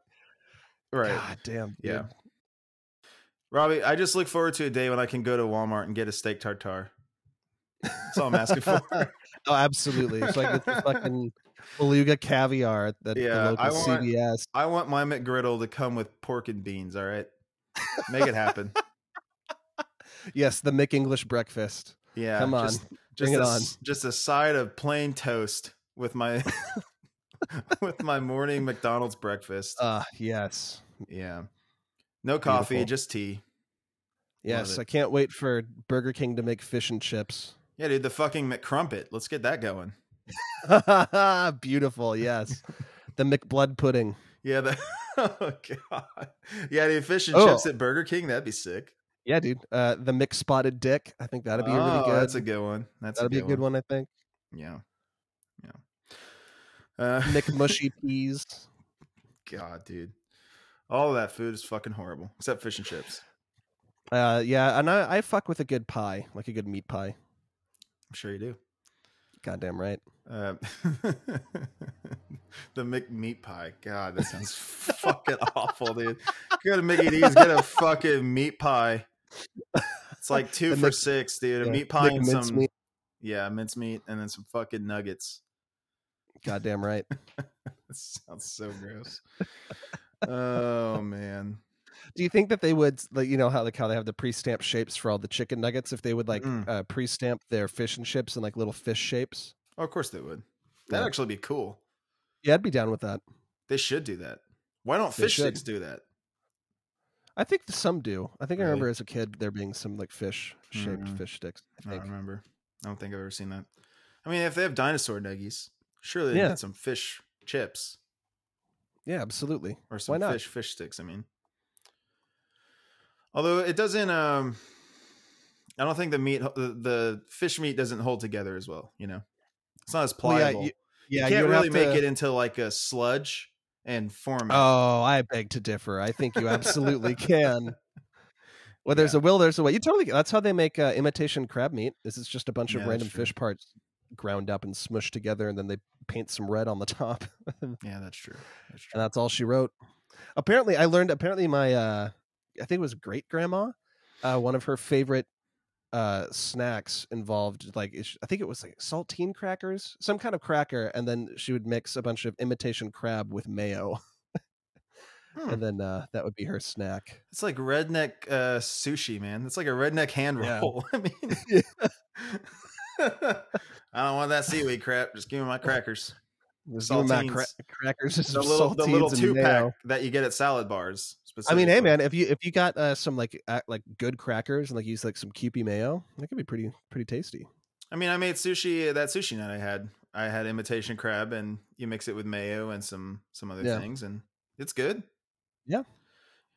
right. God damn. Dude. Yeah. Robbie, I just look forward to a day when I can go to Walmart and get a steak tartare. That's all I'm asking for. Oh, absolutely. It's like the fucking beluga caviar at the, yeah, the local I want, C V S. I want my McGriddle to come with pork and beans. All right. Make it happen. Yes. The McEnglish breakfast. Yeah. Come on. Just, just bring a, it on. Just a side of plain toast with my... with my morning McDonald's breakfast. Uh yes. Yeah. No coffee, Beautiful. just tea. Yes, I can't wait for Burger King to make fish and chips. Yeah, dude, the fucking McCrumpet. Let's get that going. Beautiful, yes. The McBlood pudding. Yeah, the oh god. Yeah, dude, fish and oh. chips at Burger King, that'd be sick. Yeah, dude. Uh the McSpotted Dick. I think that'd be oh, a really good. That's a good one. That's that'd a be good a good one. one, I think. Yeah. Yeah. Uh, McMushy peas. God, dude, all of that food is fucking horrible except fish and chips. Uh, yeah, and I, I fuck with a good pie, like a good meat pie. I'm sure you do. Goddamn right. Uh, the McMeat pie. God, that sounds fucking awful, dude. You gotta make it easy. Get a fucking meat pie. It's like two the for Mc, six, dude. A yeah, meat pie and some meat. yeah, mince meat, and then some fucking nuggets. Goddamn right. That sounds so gross. Oh man. Do you think that they would, like, you know how like how they have the pre-stamped shapes for all the chicken nuggets, if they would like mm. uh, pre-stamp their fish and chips in like little fish shapes? Oh, of course they would. That'd yeah. actually be cool. Yeah, I'd be down with that. They should do that. Why don't fish sticks do that? I think some do. I think really? I remember as a kid there being some like fish shaped mm. fish sticks. I, think. I don't remember. I don't think I've ever seen that. I mean, if they have dinosaur nuggies. Surely they yeah. had some fish chips. Yeah, absolutely. Or some Why not? fish fish sticks, I mean. Although it doesn't um I don't think the meat the, the fish meat doesn't hold together as well, you know. It's not as pliable. Well, yeah, you, yeah, you can't you really to... make it into like a sludge and form it. Oh, I beg to differ. I think you absolutely can. Well, there's yeah. a will, there's a way. You totally. That's how they make uh, imitation crab meat. This is just a bunch yeah, of random fish parts ground up and smushed together, and then they paint some red on the top. yeah, that's true. that's true. And that's all she wrote. Apparently, I learned. Apparently, my uh, I think it was great grandma. Uh, one of her favorite uh, snacks involved, like I think it was like saltine crackers, some kind of cracker, and then she would mix a bunch of imitation crab with mayo. Hmm. And then uh, that would be her snack. It's like redneck uh, sushi, man. It's like a redneck hand roll. Yeah. I mean, yeah. I don't want that seaweed crap. Just give me my crackers. Just give me my cra crackers. The little, the little two pack mayo. That you get at salad bars. I mean, hey man, if you if you got uh, some like uh, like good crackers and like use like some Kewpie mayo, that could be pretty pretty tasty. I mean, I made sushi that sushi night. I had I had imitation crab, and you mix it with mayo and some some other yeah. things, and it's good. Yeah,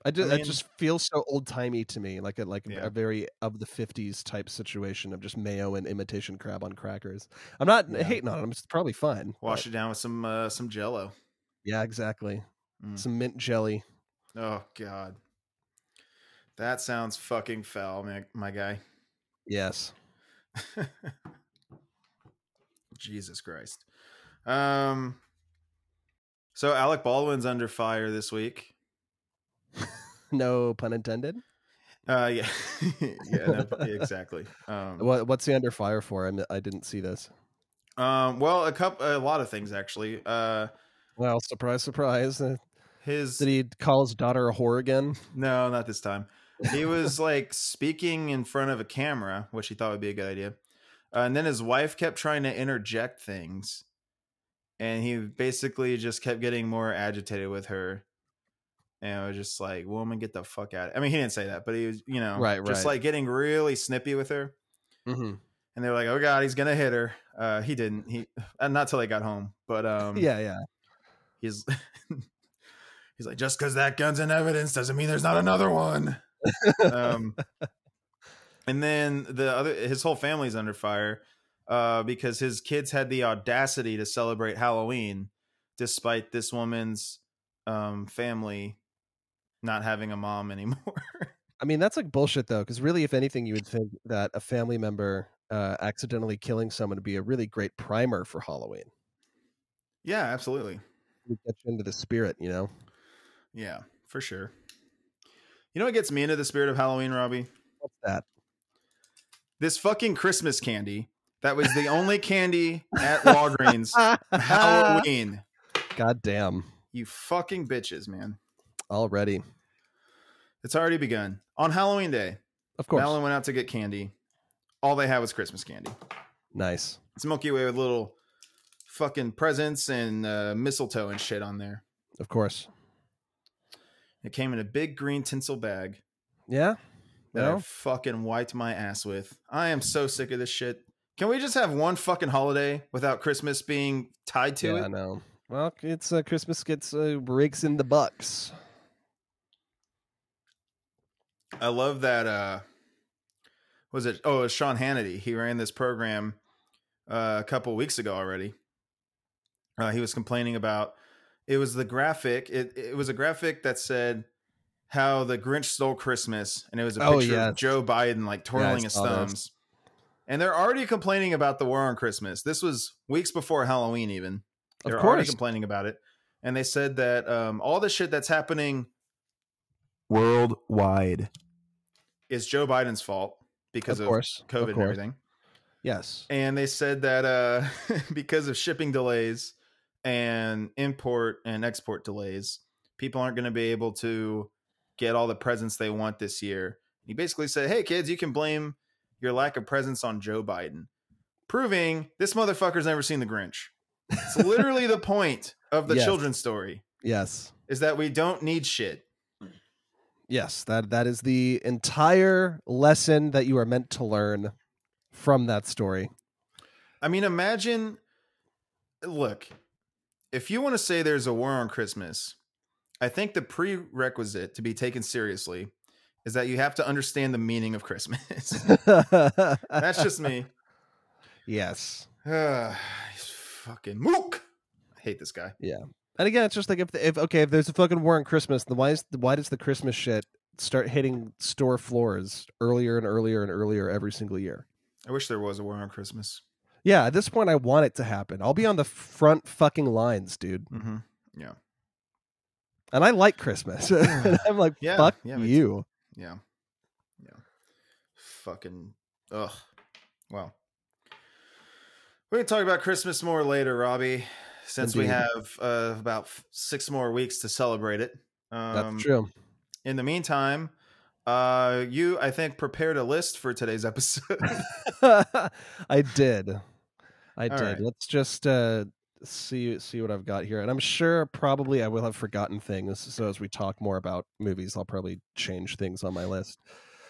I just I mean, that just feels so old timey to me, like a like yeah. a very of the fifties type situation of just mayo and imitation crab on crackers. I'm not yeah. hating on them; it's probably fine. Wash but... it down with some uh, some Jello. Yeah, exactly. Mm. Some mint jelly. Oh God, that sounds fucking foul, my, my guy. Yes. Jesus Christ. Um. So Alec Baldwin's under fire this week. No pun intended. Uh, yeah, yeah, no, exactly. Um, what what's he under fire for? I'm, I didn't see this. Um, well, a couple, a lot of things actually. Uh, well, surprise, surprise. His did he call his daughter a whore again? No, not this time. He was like speaking in front of a camera, which he thought would be a good idea, uh, and then his wife kept trying to interject things, and he basically just kept getting more agitated with her. And I was just like, woman, get the fuck out. I mean, he didn't say that, but he was, you know, right, just right. like getting really snippy with her. Mm-hmm. And they were like, oh God, he's going to hit her. Uh, he didn't. He not till they got home, but um, yeah, yeah. He's, he's like, just cause that gun's in evidence doesn't mean there's not another one. um, and then the other, his whole family's under fire uh, because his kids had the audacity to celebrate Halloween despite this woman's um, family not having a mom anymore. I mean, that's like bullshit though, because really, if anything, you would think that a family member uh accidentally killing someone would be a really great primer for Halloween. Yeah, absolutely. It gets into the spirit, you know. Yeah, for sure. You know what gets me into the spirit of Halloween, Robbie? What's that? This fucking Christmas candy that was the only candy at Walgreens Halloween. God damn. You fucking bitches, man. Already. It's already begun. On Halloween Day, of course, Alan went out to get candy. All they had was Christmas candy. Nice. It's Milky Way with little fucking presents and uh, mistletoe and shit on there. Of course. It came in a big green tinsel bag. Yeah. That no. I fucking wiped my ass with. I am so sick of this shit. Can we just have one fucking holiday without Christmas being tied to yeah, it? I know. Well, it's uh, Christmas gets uh, rakes in the bucks. I love that. Uh, was it? Oh, it was Sean Hannity. He ran this program uh, a couple weeks ago already. Uh, he was complaining about it was the graphic. It it was a graphic that said how the Grinch stole Christmas, and it was a oh, picture yeah. of Joe Biden like twirling yeah, his thumbs. That. And they're already complaining about the war on Christmas. This was weeks before Halloween, even. They're already complaining about it. And they said that um, all the shit that's happening worldwide is Joe Biden's fault because of, of COVID and everything. Yes. And they said that uh, because of shipping delays and import and export delays, people aren't going to be able to get all the presents they want this year. He basically said, hey, kids, you can blame your lack of presents on Joe Biden, proving this motherfucker's never seen the Grinch. It's literally the point of the yes. children's story. Yes. Is that we don't need shit. Yes. That, that is the entire lesson that you are meant to learn from that story. I mean, imagine, look, if you want to say there's a war on Christmas, I think the prerequisite to be taken seriously is that you have to understand the meaning of Christmas. That's just me. Yes. Uh, fucking mook. I hate this guy. Yeah. And again, it's just like if, the, if okay, if there's a fucking war on Christmas, then why is the, why does the Christmas shit start hitting store floors earlier and earlier and earlier every single year. I wish there was a war on Christmas. Yeah, at this point, I want it to happen. I'll be on the front fucking lines, dude. Mm-hmm. Yeah. And I like Christmas. And I'm like, yeah, fuck yeah, you. Too. Yeah. Yeah. Fucking. Ugh. Well, we're going to talk about Christmas more later, Robbie, since Indeed. we have uh, about six more weeks to celebrate it. Um, That's true. In the meantime, uh, you, I think, prepared a list for today's episode. I did. I All did. Right. Let's just uh, see see what I've got here. And I'm sure probably I will have forgotten things. So as we talk more about movies, I'll probably change things on my list.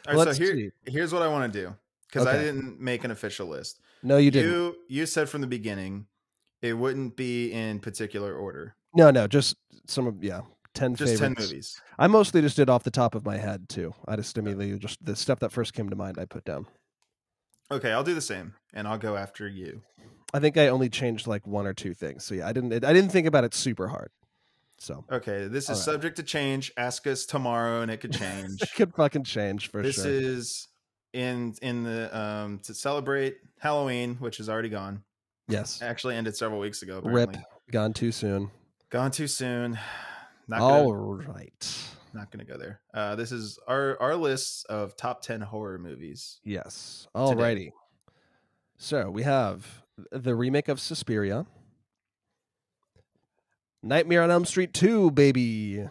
All right, Let's so here, here's what I want to do, because okay. I didn't make an official list. No, you didn't. You, you said from the beginning it wouldn't be in particular order. No, no, just some of, yeah. ten just favorites. ten movies. I mostly just did off the top of my head too. I just immediately just the stuff that first came to mind I put down. Okay, I'll do the same, and I'll go after you. I think I only changed like one or two things. So yeah, I didn't. I didn't think about it super hard. So okay, this is right. subject to change. Ask us tomorrow, and it could change. It could fucking change for this sure. This is in in the um to celebrate Halloween, which is already gone. Yes, it actually ended several weeks ago. Apparently. Rip, gone too soon. Gone too soon. Not gonna, All right. Not going to go there. Uh, this is our, our list of top ten horror movies. Yes. All righty. So we have the remake of Suspiria. Nightmare on Elm Street two, baby.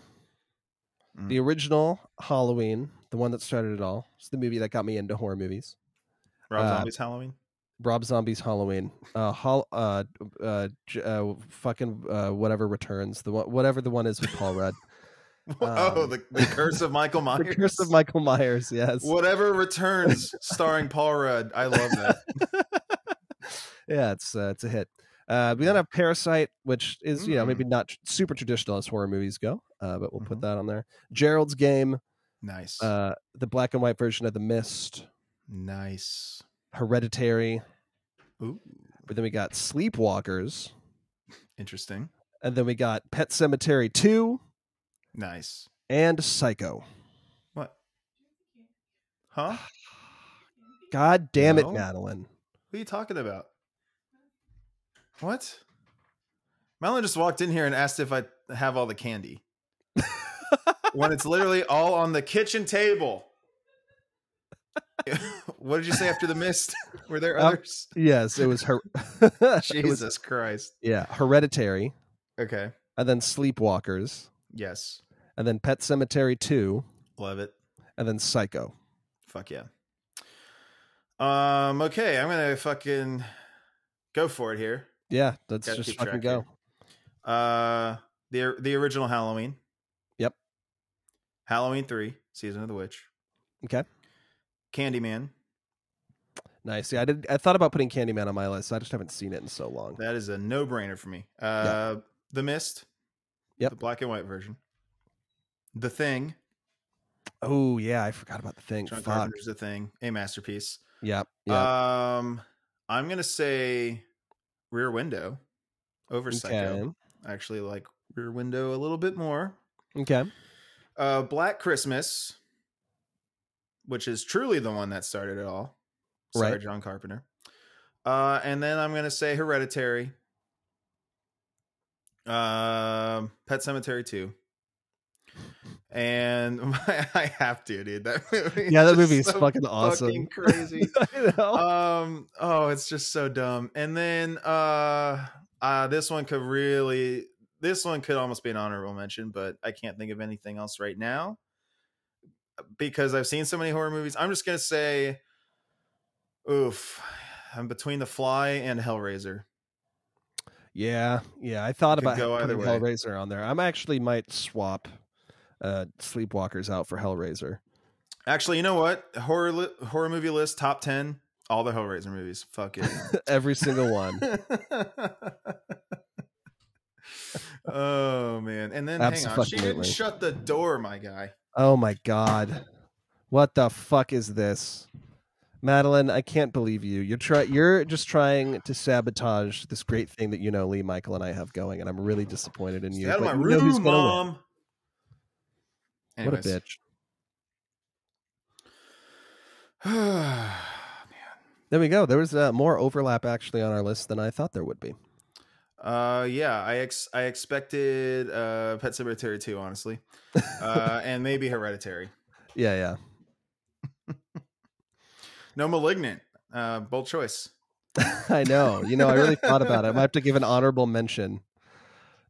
Mm. The original Halloween, the one that started it all. It's the movie that got me into horror movies. Rob uh, Zombie's Halloween? Rob Zombie's Halloween, uh, hol- uh, uh, uh, fucking uh, whatever returns the one, whatever the one is with Paul Rudd. Oh, um, the, the Curse of Michael Myers. The Curse of Michael Myers. Yes. Whatever Returns, starring Paul Rudd. I love that. Yeah, it's uh, it's a hit. Uh, we then have Parasite, which is mm-hmm. you know maybe not tr- super traditional as horror movies go, uh, but we'll mm-hmm. put that on there. Gerald's Game. Nice. Uh, the black and white version of The Mist. Nice. Hereditary. Ooh. But then we got Sleepwalkers. Interesting. And then we got Pet Sematary two. Nice. And Psycho. What? Huh? God damn no. it, Madeline. What are you talking about? What? Madeline just walked in here and asked if I have all the candy. When it's literally all on the kitchen table. What did you say after The Mist? Were there others? Uh, yes, it was her. Jesus was, Christ. Yeah, Hereditary. Okay. And then Sleepwalkers. Yes. And then Pet Sematary two. Love it. And then Psycho. Fuck yeah. Um. Okay, I'm gonna fucking go for it here. Yeah, let's Gotta just fucking go. Here. Uh, the the original Halloween. Yep. Halloween three, Season of the Witch. Okay. Candyman. Nice. Yeah, I did. I thought about putting Candyman on my list. I just haven't seen it in so long. That is a no-brainer for me. Uh, yeah. The Mist. Yep. The black and white version. The Thing. Oh yeah, I forgot about The Thing. John Carpenter's The Thing, a masterpiece. Yep. Yep. Um, I'm gonna say Rear Window over Psycho. Okay. I actually like Rear Window a little bit more. Okay. Uh, Black Christmas. Which is truly the one that started it all. Sorry, right. John Carpenter. Uh, and then I'm going to say Hereditary. Uh, Pet Sematary two. And my, I have to, dude. That movie yeah, that movie is so fucking awesome. Fucking crazy. I know. Um, oh, it's just so dumb. And then uh, uh, this one could really... This one could almost be an honorable mention, but I can't think of anything else right now. Because I've seen so many horror movies, I'm just gonna say, "Oof!" I'm between The Fly and Hellraiser. Yeah, yeah. I thought about putting way. Hellraiser on there. I'm actually might swap uh, Sleepwalkers out for Hellraiser. Actually, you know what? Horror li- horror movie list top ten, all the Hellraiser movies. Fuck it, every single one. Oh man! And then Absolutely. hang on, she didn't shut the door, my guy. Oh my God. What the fuck is this? Madeline, I can't believe you. You're try you're just trying to sabotage this great thing that you know Lee Michael and I have going, and I'm really disappointed in Stay you. Out of my room, Mom. What a bitch. Man. There we go. There was uh, more overlap actually on our list than I thought there would be. Uh, yeah, I ex- I expected uh, Pet Sematary two, honestly, uh, and maybe Hereditary. Yeah, yeah. No Malignant. Uh, bold choice. I know. You know, I really thought about it. I might have to give an honorable mention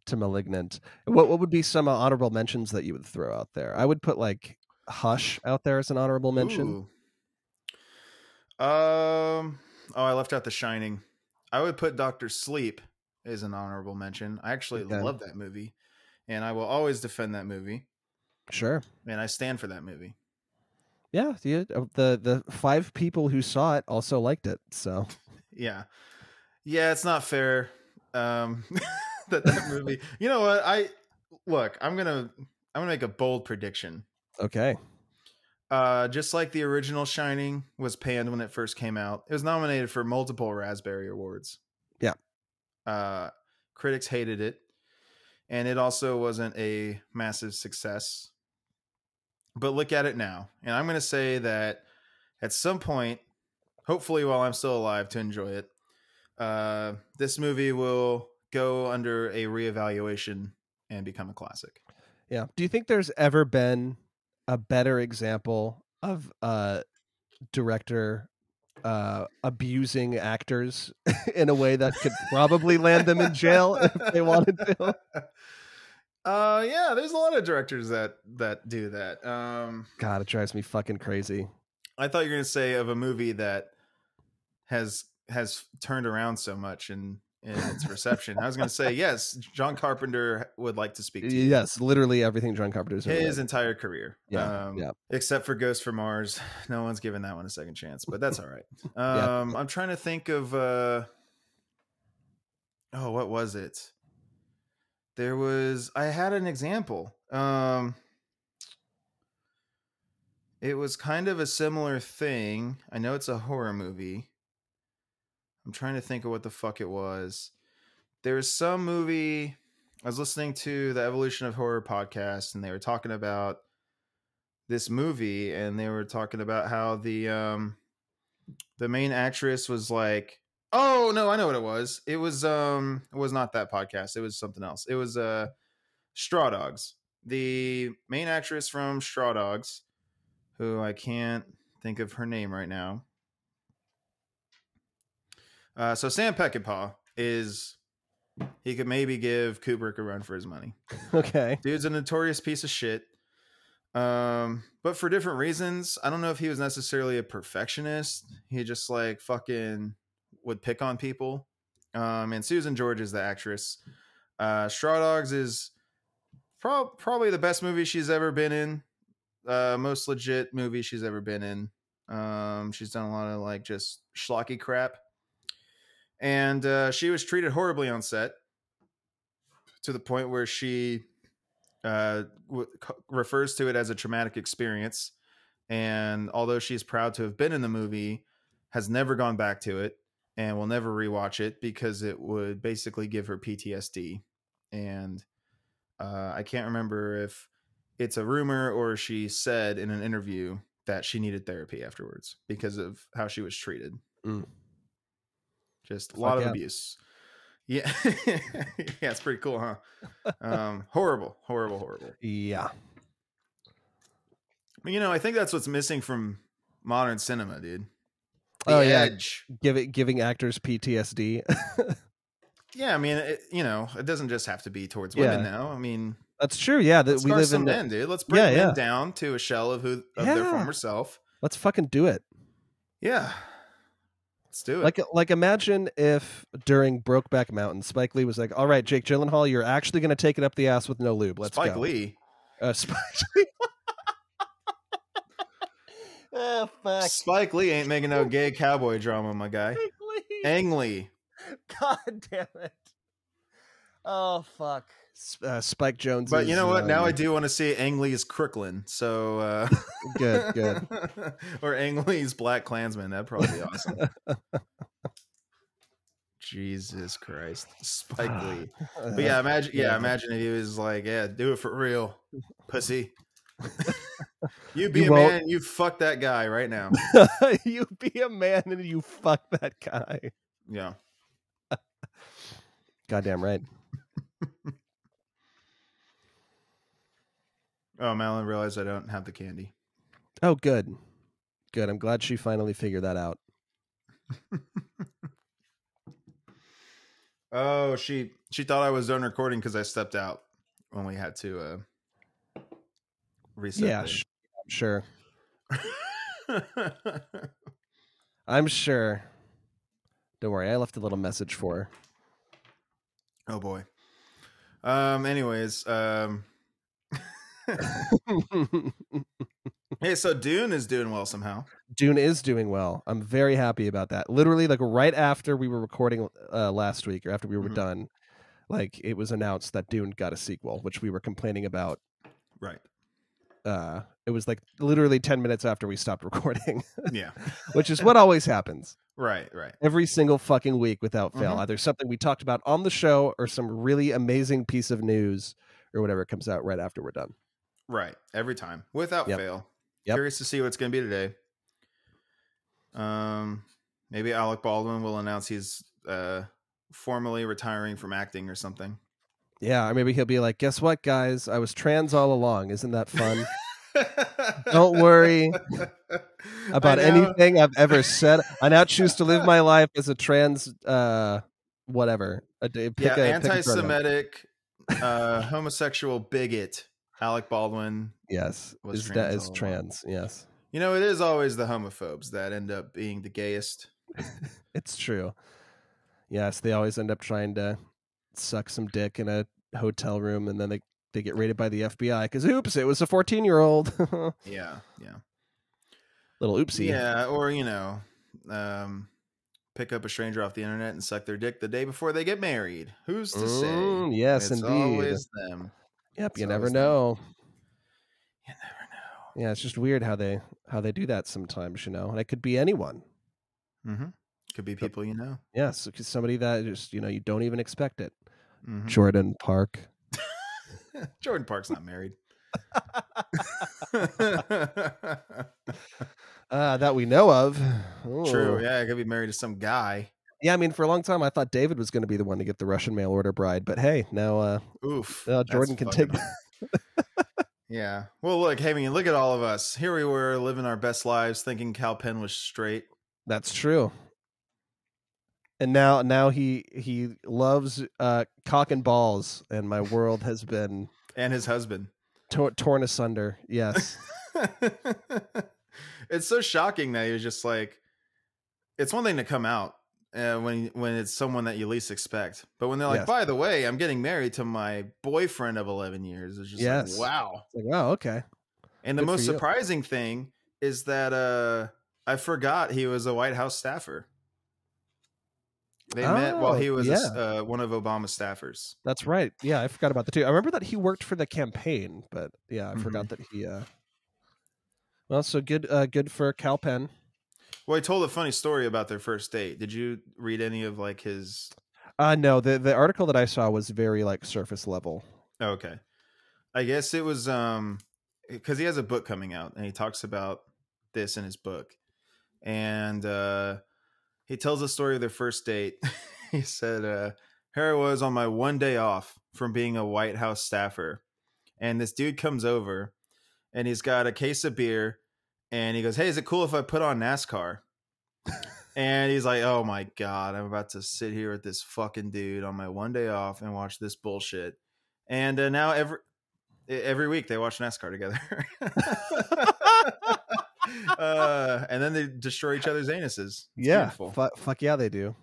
to Malignant. What what would be some uh, honorable mentions that you would throw out there? I would put like Hush out there as an honorable mention. Ooh. Um. Oh, I left out The Shining. I would put Doctor Sleep as an honorable mention. I actually okay. love that movie, and I will always defend that movie. Sure. And I stand for that movie. Yeah. The the, the five people who saw it also liked it. So. Yeah. Yeah, it's not fair. Um, that that movie. You know what? I look, I'm going to I'm going to make a bold prediction. Okay. Uh, just like the original Shining was panned when it first came out. It was nominated for multiple Raspberry Awards. Yeah. Uh, critics hated it, and it also wasn't a massive success. But look at it now. And I'm going to say that at some point, hopefully while I'm still alive to enjoy it, uh, this movie will go under a reevaluation and become a classic. Yeah. Do you think there's ever been a better example of a director uh, abusing actors in a way that could probably land them in jail if they wanted to? Uh, yeah, there's a lot of directors that, that do that. Um, God, it drives me fucking crazy. I thought you were going to say of a movie that has has turned around so much in, in its reception. I was going to say, yes, John Carpenter would like to speak to you. Yes, literally everything John Carpenter's His related. entire career. Yeah, um, yeah. Except for Ghost from Mars. No one's given that one a second chance, but that's all right. Um, yeah. I'm trying to think of... Uh, oh, what was it? There was... I had an example. Um... It was kind of a similar thing. I know it's a horror movie. I'm trying to think of what the fuck it was. There was some movie. I was listening to the Evolution of Horror podcast, and they were talking about this movie, and they were talking about how the um, the main actress was like, "Oh no, I know what it was. It was um, it was not that podcast. It was something else. It was uh, Straw Dogs. The main actress from Straw Dogs." Who I can't think of her name right now. Uh, so Sam Peckinpah is, he could maybe give Kubrick a run for his money. Okay. Dude's a notorious piece of shit. Um, but for different reasons. I don't know if he was necessarily a perfectionist. He just like fucking would pick on people. Um, and Susan George is the actress. Uh, Straw Dogs is pro- probably the best movie she's ever been in. Uh, most legit movie she's ever been in. Um, she's done a lot of like just schlocky crap, and uh, she was treated horribly on set to the point where she uh, w- refers to it as a traumatic experience. And although she's proud to have been in the movie, has never gone back to it and will never rewatch it because it would basically give her P T S D. And uh, I can't remember if it's a rumor or she said in an interview that she needed therapy afterwards because of how she was treated. Mm. Just a lot Fuck of yeah. abuse. Yeah. Yeah. It's pretty cool, huh? Um, horrible, horrible, horrible. Yeah. You know, I think that's what's missing from modern cinema, dude. The oh yeah. Edge. Give it, giving actors P T S D. Yeah. I mean, it, you know, it doesn't just have to be towards women yeah. now. I mean, that's true. Yeah, that we live in men, dude. Let's bring yeah, yeah. men down to a shell of who of yeah. their former self. Let's fucking do it. Yeah, let's do it. Like, like imagine if during Brokeback Mountain, Spike Lee was like, "All right, Jake Gyllenhaal, you're actually going to take it up the ass with no lube. Let's Spike go." Lee. Uh, Spike Lee. Oh fuck! Spike Lee ain't making no gay cowboy drama, my guy. Spike Lee. Ang Lee. God damn it! Oh fuck. Uh, Spike Jones, but you know what? Um, now I do want to see Ang Lee's Crooklyn. So uh... good, good. Or Ang Lee's Black Klansman. That'd probably be awesome. Jesus Christ, Spike Lee. But yeah, imagine. Yeah, imagine if he was like, "Yeah, do it for real, pussy." You be you a won't. man, and you fuck that guy right now. You be a man and you fuck that guy. Yeah. Goddamn right. Oh, Madeline realized I don't have the candy. Oh, good. Good. I'm glad she finally figured that out. Oh, she she thought I was done recording because I stepped out when we had to uh, reset. Yeah, sh- I'm sure. I'm sure. Don't worry. I left a little message for her. Oh, boy. Um. Anyways. Um. Hey, so Dune is doing well somehow. Dune is doing well. I'm very happy about that. Literally, like right after we were recording uh, last week, or after we were mm-hmm. done, like it was announced that Dune got a sequel, which we were complaining about. Right. Uh, it was like literally ten minutes after we stopped recording. Yeah. Which is what always happens. Right, right. Every single fucking week without fail. Mm-hmm. Either something we talked about on the show or some really amazing piece of news or whatever comes out right after we're done. Right. Every time. Without yep. fail. Yep. Curious to see what's going to be today. Um, maybe Alec Baldwin will announce he's uh, formally retiring from acting or something. Yeah, or maybe he'll be like, guess what, guys? I was trans all along. Isn't that fun? Don't worry about anything I've ever said. I now choose to live my life as a trans uh, whatever. A, pick yeah, a, anti-Semitic, pick a uh, homosexual bigot. Alec Baldwin, yes, was is trans that is trans. Yes, you know it is always the homophobes that end up being the gayest. It's true. Yes, they always end up trying to suck some dick in a hotel room, and then they, they get raided by the F B I because oops, it was a fourteen year old. Yeah, yeah. Little oopsie. Yeah, or you know, um, pick up a stranger off the internet and suck their dick the day before they get married. Who's to mm, say? Yes, it's indeed. Always them. Yep, it's you never know. That. You never know. Yeah, it's just weird how they how they do that sometimes, you know. And it could be anyone. Mm-hmm. Could be people but, you know. Yes, yeah, so because somebody that just you know you don't even expect it. Mm-hmm. Jordan Park. Jordan Park's not married. uh, that we know of. Ooh. True. Yeah, I could be married to some guy. Yeah, I mean, for a long time, I thought David was going to be the one to get the Russian mail order bride. But hey, now uh, Oof, uh, Jordan can take that. Yeah. Well, look, hey, I mean, look at all of us. Here we were living our best lives thinking Cal Penn was straight. That's true. And now now he he loves uh, cock and balls. And my world has been. And his husband. Tor- torn asunder. Yes. It's so shocking that he was just like, it's one thing to come out. Uh, when when it's someone that you least expect, but when they're like, yes. by the way, I'm getting married to my boyfriend of eleven years, it's just yes. like, wow, it's like, wow, okay. And Good the most surprising thing is that uh, I forgot he was a White House staffer. They oh, met while he was yeah. a, uh, one of Obama's staffers. That's right. Yeah, I forgot about the two. I remember that he worked for the campaign, but yeah, I mm-hmm. forgot that he. Uh... Well, so good, uh, good for Cal Penn. Well, I told a funny story about their first date. Did you read any of like his? Uh, no, the, the article that I saw was very like surface level. Okay. I guess it was um, because he has a book coming out and he talks about this in his book. And uh, he tells the story of their first date. He said, uh, here I was on my one day off from being a White House staffer. And this dude comes over and he's got a case of beer. And he goes, hey, is it cool if I put on NASCAR? And he's like, oh, my God, I'm about to sit here with this fucking dude on my one day off and watch this bullshit. And uh, now every every week they watch NASCAR together. uh, and then they destroy each other's anuses. It's yeah. F- fuck yeah, they do.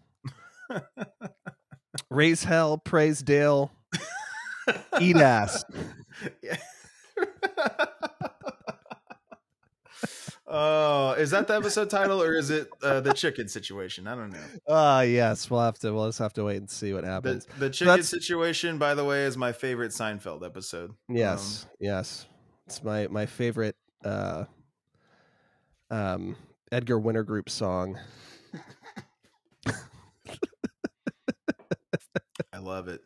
Raise hell, praise Dale, eat ass. Yeah. Oh, is that the episode title or is it uh, the chicken situation? I don't know. Ah, uh, yes, we'll have to. We'll just have to wait and see what happens. The, the chicken That's... situation, by the way, is my favorite Seinfeld episode. Yes, um, yes, it's my my favorite uh, um, Edgar Wintergroup song. I love it.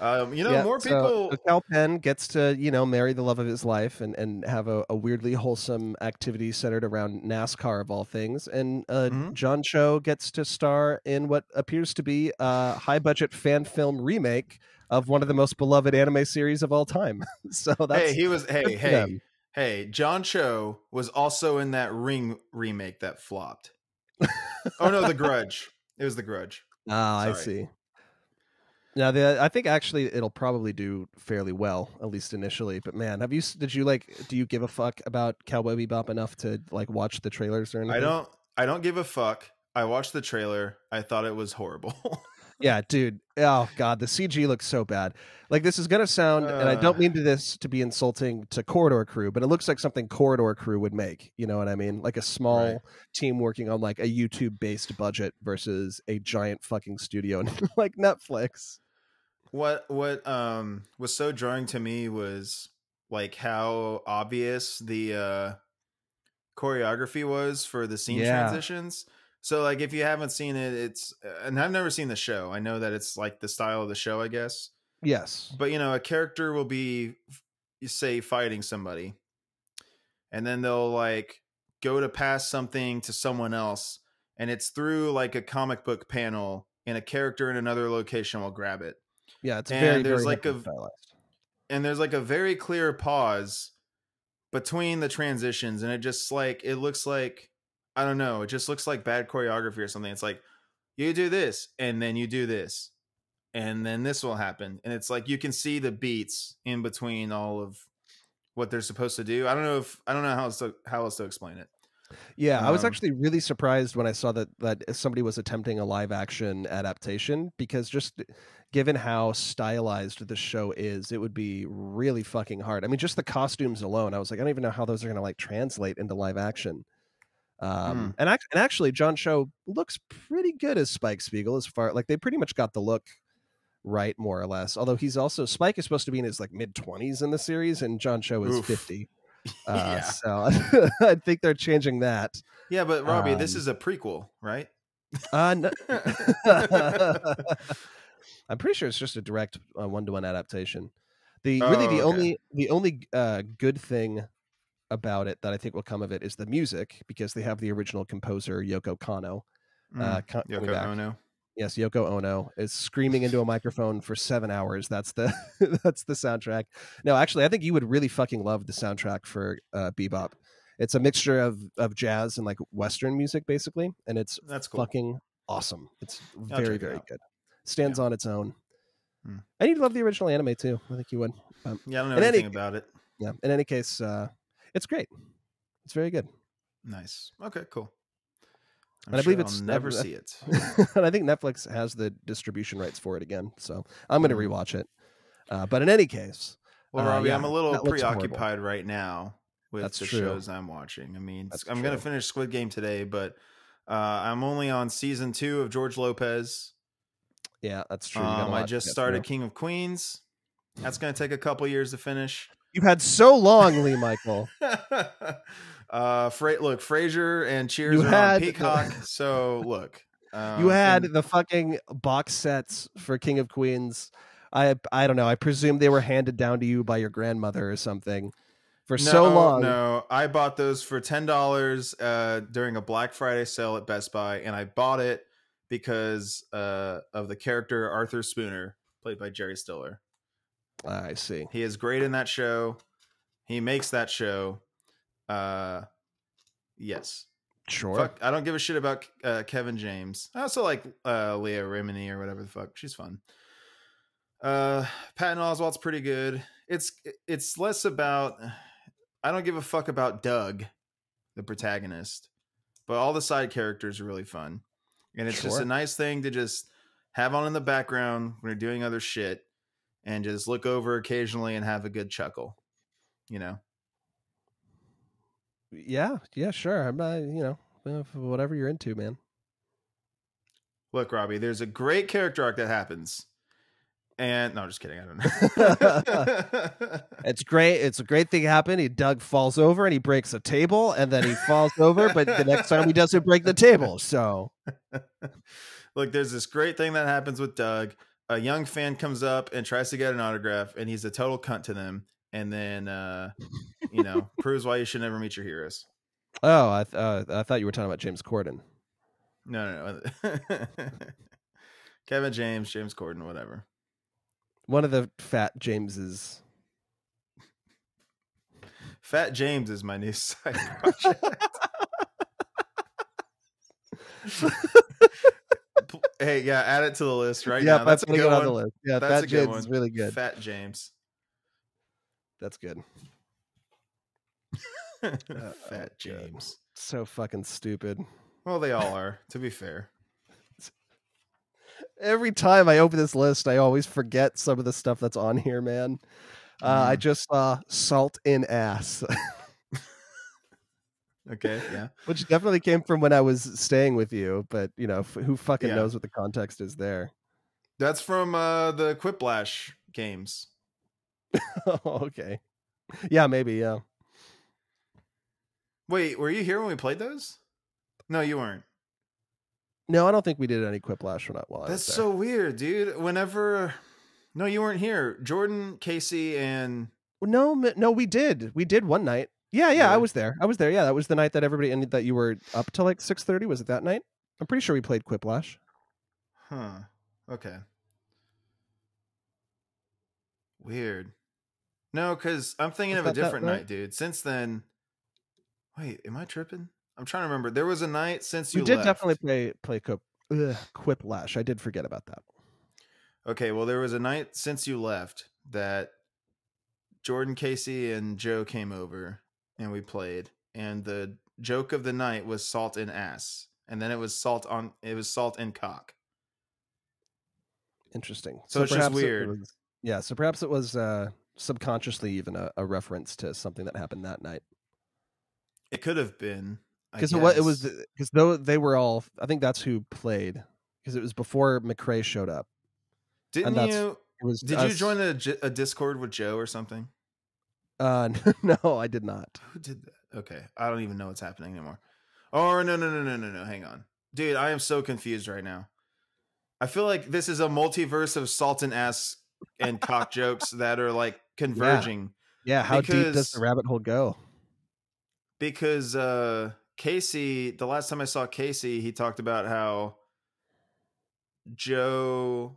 Um, you know, yeah, more people. So Cal Penn gets to, you know, marry the love of his life and, and have a, a weirdly wholesome activity centered around NASCAR of all things. And uh, mm-hmm. John Cho gets to star in what appears to be a high budget fan film remake of one of the most beloved anime series of all time. So that's, hey, he was, hey, hey, them. hey, John Cho was also in that Ring remake that flopped. Oh no, The Grudge. It was The Grudge. Oh, sorry. I see. Now, the, I think actually it'll probably do fairly well, at least initially. But man, have you? Did you like? Do you give a fuck about Cowboy Bebop enough to like watch the trailers or anything? I don't. I don't give a fuck. I watched the trailer. I thought it was horrible. Yeah, dude. Oh god, the C G looks so bad. Like this is gonna sound, uh, and I don't mean to this to be insulting to Corridor Crew, but it looks like something Corridor Crew would make. You know what I mean? Like a small right. team working on like a YouTube-based budget versus a giant fucking studio like Netflix. What what um was so jarring to me was like how obvious the uh, choreography was for the scene yeah. transitions. So like if you haven't seen it, it's and I've never seen the show. I know that it's like the style of the show, I guess. Yes. But you know, a character will be, say, fighting somebody, and then they'll like go to pass something to someone else, and it's through like a comic book panel, and a character in another location will grab it. Yeah, it's and very, there's very like a stylized. And there's like a very clear pause between the transitions, and it just like it looks like I don't know, it just looks like bad choreography or something. It's like you do this and then you do this and then this will happen, and it's like you can see the beats in between all of what they're supposed to do. I don't know if I don't know how else to, how else to explain it. Yeah, um, I was actually really surprised when I saw that that somebody was attempting a live action adaptation, because just given how stylized the show is, it would be really fucking hard. I mean, just the costumes alone, I was like, I don't even know how those are going to like translate into live action. Um, mm. and, act- and actually, John Cho looks pretty good as Spike Spiegel, as far like they pretty much got the look right, more or less. Although he's also Spike is supposed to be in his like mid twenties in the series, and John Cho is Oof. fifty. Uh, yeah. So I think they're changing that. Yeah, but Robbie, um, this is a prequel, right? uh, no. I'm pretty sure it's just a direct uh, one-to-one adaptation. The oh, really the okay. only the only uh, good thing about it that I think will come of it is the music, because they have the original composer Yoko Kano. Mm, uh, co- Yoko Ono. Yes, Yoko Ono is screaming into a microphone for seven hours. That's the that's the soundtrack. No, actually, I think you would really fucking love the soundtrack for uh, Bebop. It's a mixture of of jazz and like Western music, basically, and it's that's cool. fucking awesome. It's I'll very very it good. Stands yeah. on its own. Hmm. And you'd love the original anime too. I think you would. Um, yeah, I don't know anything any, about it. Yeah. In any case, uh, it's great. It's very good. Nice. Okay. Cool. I'm and sure I believe it's I'll never uh, see it. And I think Netflix has the distribution rights for it again, so I'm going to rewatch it. Uh, but in any case, well, uh, Robbie, yeah, I'm a little preoccupied right now with That's the true. shows I'm watching. I mean, That's I'm going to finish Squid Game today, but uh, I'm only on season two of George Lopez. Yeah, that's true. Um, I just started King of Queens. That's going to take a couple years to finish. You've had so long, Lee Michael. Uh, Fra- look, Frasier and Cheers you are had, on Peacock. So look, um, you had and- the fucking box sets for King of Queens. I I don't know. I presume they were handed down to you by your grandmother or something. For no, so long, no. I bought those for ten dollars uh, during a Black Friday sale at Best Buy, and I bought it because uh, of the character Arthur Spooner, played by Jerry Stiller. I see. He is great in that show. He makes that show. Uh, yes, sure. Fuck, I don't give a shit about uh, Kevin James. I also like uh, Leah Remini or whatever the fuck. She's fun. Uh, Patton Oswalt's pretty good. It's it's less about. I don't give a fuck about Doug, the protagonist, but all the side characters are really fun, and it's sure. just a nice thing to just have on in the background when you're doing other shit, and just look over occasionally and have a good chuckle, you know. Yeah, yeah, sure. I'm not, you know, whatever you're into, man. Look, Robbie, there's a great character arc that happens. And no, just kidding. I don't know. It's great. It's a great thing happened. He Doug falls over and he breaks a table, and then he falls over. But the next time he doesn't break the table. So look, there's this great thing that happens with Doug. a young fan comes up and tries to get an autograph, and he's a total cunt to them. And then, uh, you know, proves why you should never meet your heroes. Oh, I th- uh, I thought you were talking about James Corden. No, no, no. Kevin James, James Corden, whatever. One of the fat Jameses. Fat James is my new side project. Hey, yeah, add it to the list right yeah, now. That's, that's a good one. On the list. Yeah, that's Fat a James good one. Is really good. Fat James. That's good. Uh, Fat James. So fucking stupid. Well, they all are, to be fair. Every time I open this list, I always forget some of the stuff that's on here, man. Uh, mm. I just saw salt in ass. Okay, yeah. Which definitely came from when I was staying with you, but, you know, f- who fucking yeah. knows what the context is there? That's from uh, the Quiplash games. Okay. Yeah, maybe, yeah. Wait, were you here when we played those? No, you weren't. No, I don't think we did any Quiplash or not while I was there. That's so weird, dude. Whenever... No, you weren't here. Jordan, Casey, and... No, no, we did. We did one night. Yeah, yeah, I was there. I was there. Yeah, that was the night that everybody ended, that you were up till like six thirty. Was it that night? I'm pretty sure we played Quiplash. Huh. Okay. Weird. No, because I'm thinking was of a different night, night, dude. Since then... Wait, am I tripping? I'm trying to remember. There was a night since you left. We did left. definitely play, play Quip, ugh, Quiplash. I did forget about that. Okay, well, there was a night since you left that Jordan, Casey, and Joe came over. And we played, and the joke of the night was salt in ass, and then it was salt on it was salt in cock. Interesting. So, so it's just weird. It was, yeah. So perhaps it was uh, subconsciously even a, a reference to something that happened that night. It could have been because it was it was because though they were all I think that's who played because it was before McRae showed up. Didn't and you? It was did us. You join a, a Discord with Joe or something? Uh no, I did not. Who did that? Okay, I don't even know what's happening anymore. Oh no no no no no no! Hang on, dude, I am so confused right now. I feel like this is a multiverse of salt and ass and cock jokes that are like converging. Yeah, yeah how because, deep does the rabbit hole go? Because uh Casey, the last time I saw Casey, he talked about how Joe,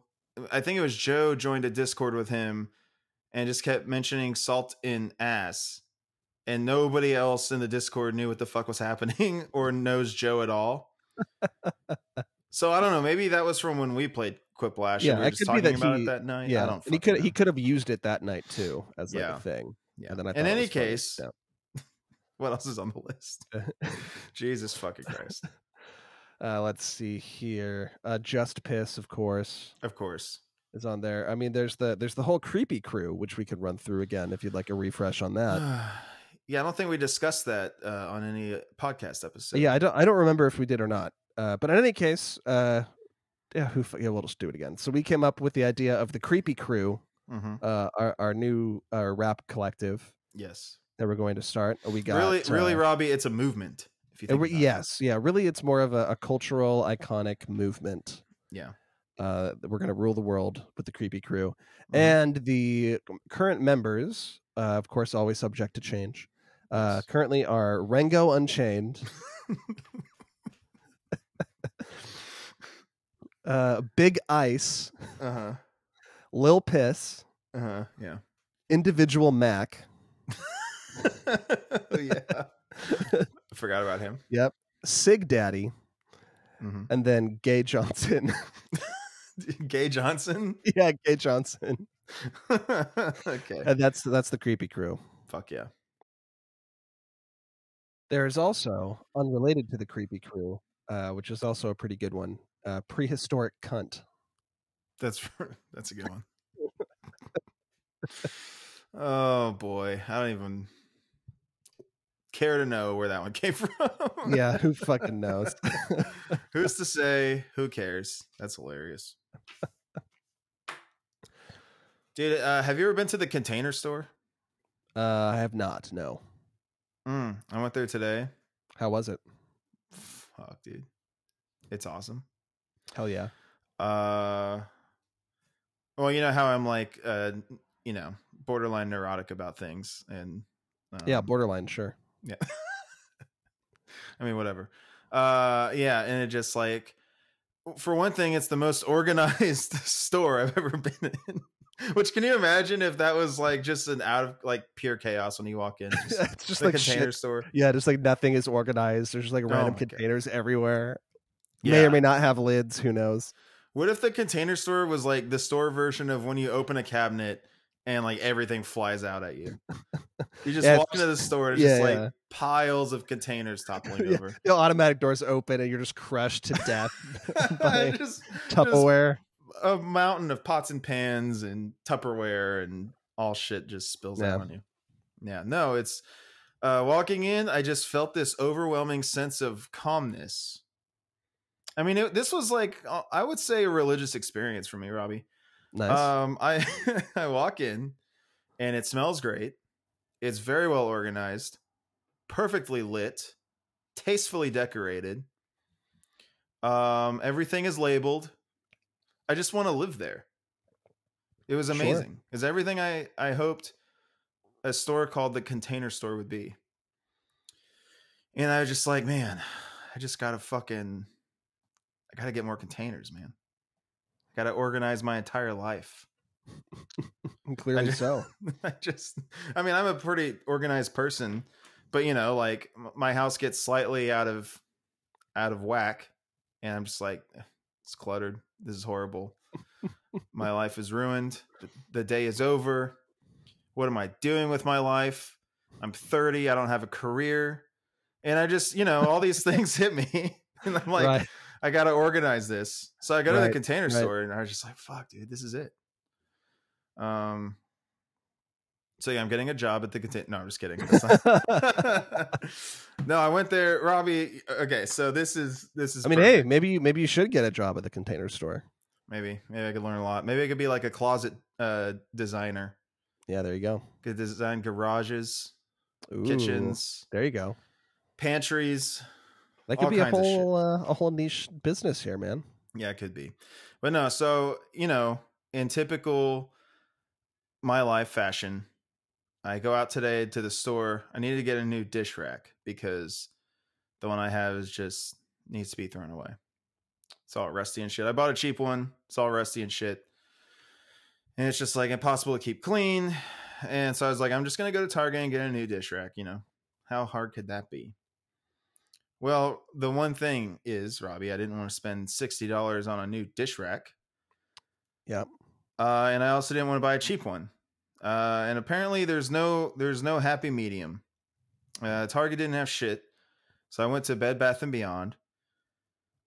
I think it was Joe, joined a Discord with him. And just kept mentioning salt in ass, and nobody else in the Discord knew what the fuck was happening or knows Joe at all. So I don't know. Maybe that was from when we played Quiplash. Yeah, and we were just talking that about he, it that night. Yeah, I don't. And he could know. he could have used it that night too as like yeah. a thing. Yeah. And then I in any case, yeah. What else is on the list? Jesus fucking Christ. Uh, let's see here. Uh, Just Piss, of course. Of course. Is on there. I mean, there's the there's the whole Creepy Crew, which we could run through again if you'd like a refresh on that. Yeah, I don't think we discussed that uh, on any podcast episode. Yeah, I don't I don't remember if we did or not. Uh, but in any case, uh, yeah, who, yeah, we'll just do it again. So we came up with the idea of the Creepy Crew, mm-hmm. uh, our our new uh, rap collective. Yes, that we're going to start. We got really, uh, really, Robbie. It's a movement. If you think about yes, it. yeah, really, it's more of a, a cultural iconic movement. Yeah. Uh, we're going to rule the world with the Creepy Crew. Mm-hmm. And the current members, uh, of course, always subject to change, uh, yes. currently are Rengo Unchained, uh, Big Ice, uh-huh. Lil Piss, uh-huh. yeah. Individual Mac. Yeah. I forgot about him. Yep. Sig Daddy. Mm-hmm. And then Gay Johnson. Gay Johnson? Yeah, Gay Johnson. Okay. And that's that's the Creepy Crew. Fuck yeah. There is also, unrelated to the Creepy Crew, uh, which is also a pretty good one, uh, Prehistoric Cunt. That's that's a good one. Oh, boy. I don't even care to know where that one came from. Yeah, who fucking knows? Who's to say? Who cares? That's hilarious. Dude, uh, have you ever been to the Container Store? Uh, I have not, no. Mm, I went there today. How was it? Fuck, dude. It's awesome. Hell yeah. Uh, Well, you know how I'm like, uh, you know, borderline neurotic about things, and um, yeah, borderline, sure, yeah. I mean, whatever. Uh, yeah, and it just like, for one thing, it's the most organized store I've ever been in. Which, can you imagine if that was like just an out of like pure chaos when you walk in? Just, it's just like a container shit. store. Yeah, just like nothing is organized. There's just like random oh containers God. everywhere. Yeah. May or may not have lids. Who knows? What if the container store was like the store version of when you open a cabinet and like everything flies out at you? You just yeah, walk into the store and it's yeah, just like yeah. piles of containers toppling yeah. over. The automatic doors open and you're just crushed to death by just, Tupperware. Just, a mountain of pots and pans and Tupperware and all shit just spills yeah. out on you. Yeah, no, it's uh, walking in, I just felt this overwhelming sense of calmness. I mean, it, this was like, I would say a religious experience for me, Robbie. Nice. Um, I, I walk in and it smells great. It's very well organized, perfectly lit, tastefully decorated. Um, everything is labeled. I just want to live there. It was amazing. Sure. It's everything I, I hoped a store called the Container Store would be. And I was just like, man, I just got to fucking, I got to get more containers, man. I got to organize my entire life. Clearly I just, so. I just, I mean, I'm a pretty organized person, but you know, like my house gets slightly out of, out of whack. And I'm just like, it's cluttered. This is horrible. My life is ruined. The day is over. What am I doing with my life? I'm thirty. I don't have a career. And I just, you know, all these things hit me. And I'm like, right. I got to organize this. So I go right. to the container right. store and I was just like, fuck, dude, this is it. Um. So yeah, I'm getting a job at the container. No, I'm just kidding. No, I went there, Robbie. Okay, so this is this is. I mean, perfect. hey, maybe maybe you should get a job at the Container Store. Maybe maybe I could learn a lot. Maybe I could be like a closet uh, designer. Yeah, there you go. Could design garages, Ooh, kitchens. There you go. Pantries. That could be a whole uh, a whole niche business here, man. Yeah, it could be. But no, so you know, in typical my life fashion. I go out today to the store. I need to get a new dish rack because the one I have is just needs to be thrown away. It's all rusty and shit. I bought a cheap one. It's all rusty and shit. And it's just like impossible to keep clean. And so I was like, I'm just going to go to Target and get a new dish rack. You know, how hard could that be? Well, the one thing is, Robbie, I didn't want to spend sixty dollars on a new dish rack. Yep. Uh, and I also didn't want to buy a cheap one. Uh, and apparently there's no, there's no happy medium. Uh, Target didn't have shit. So I went to Bed Bath and Beyond.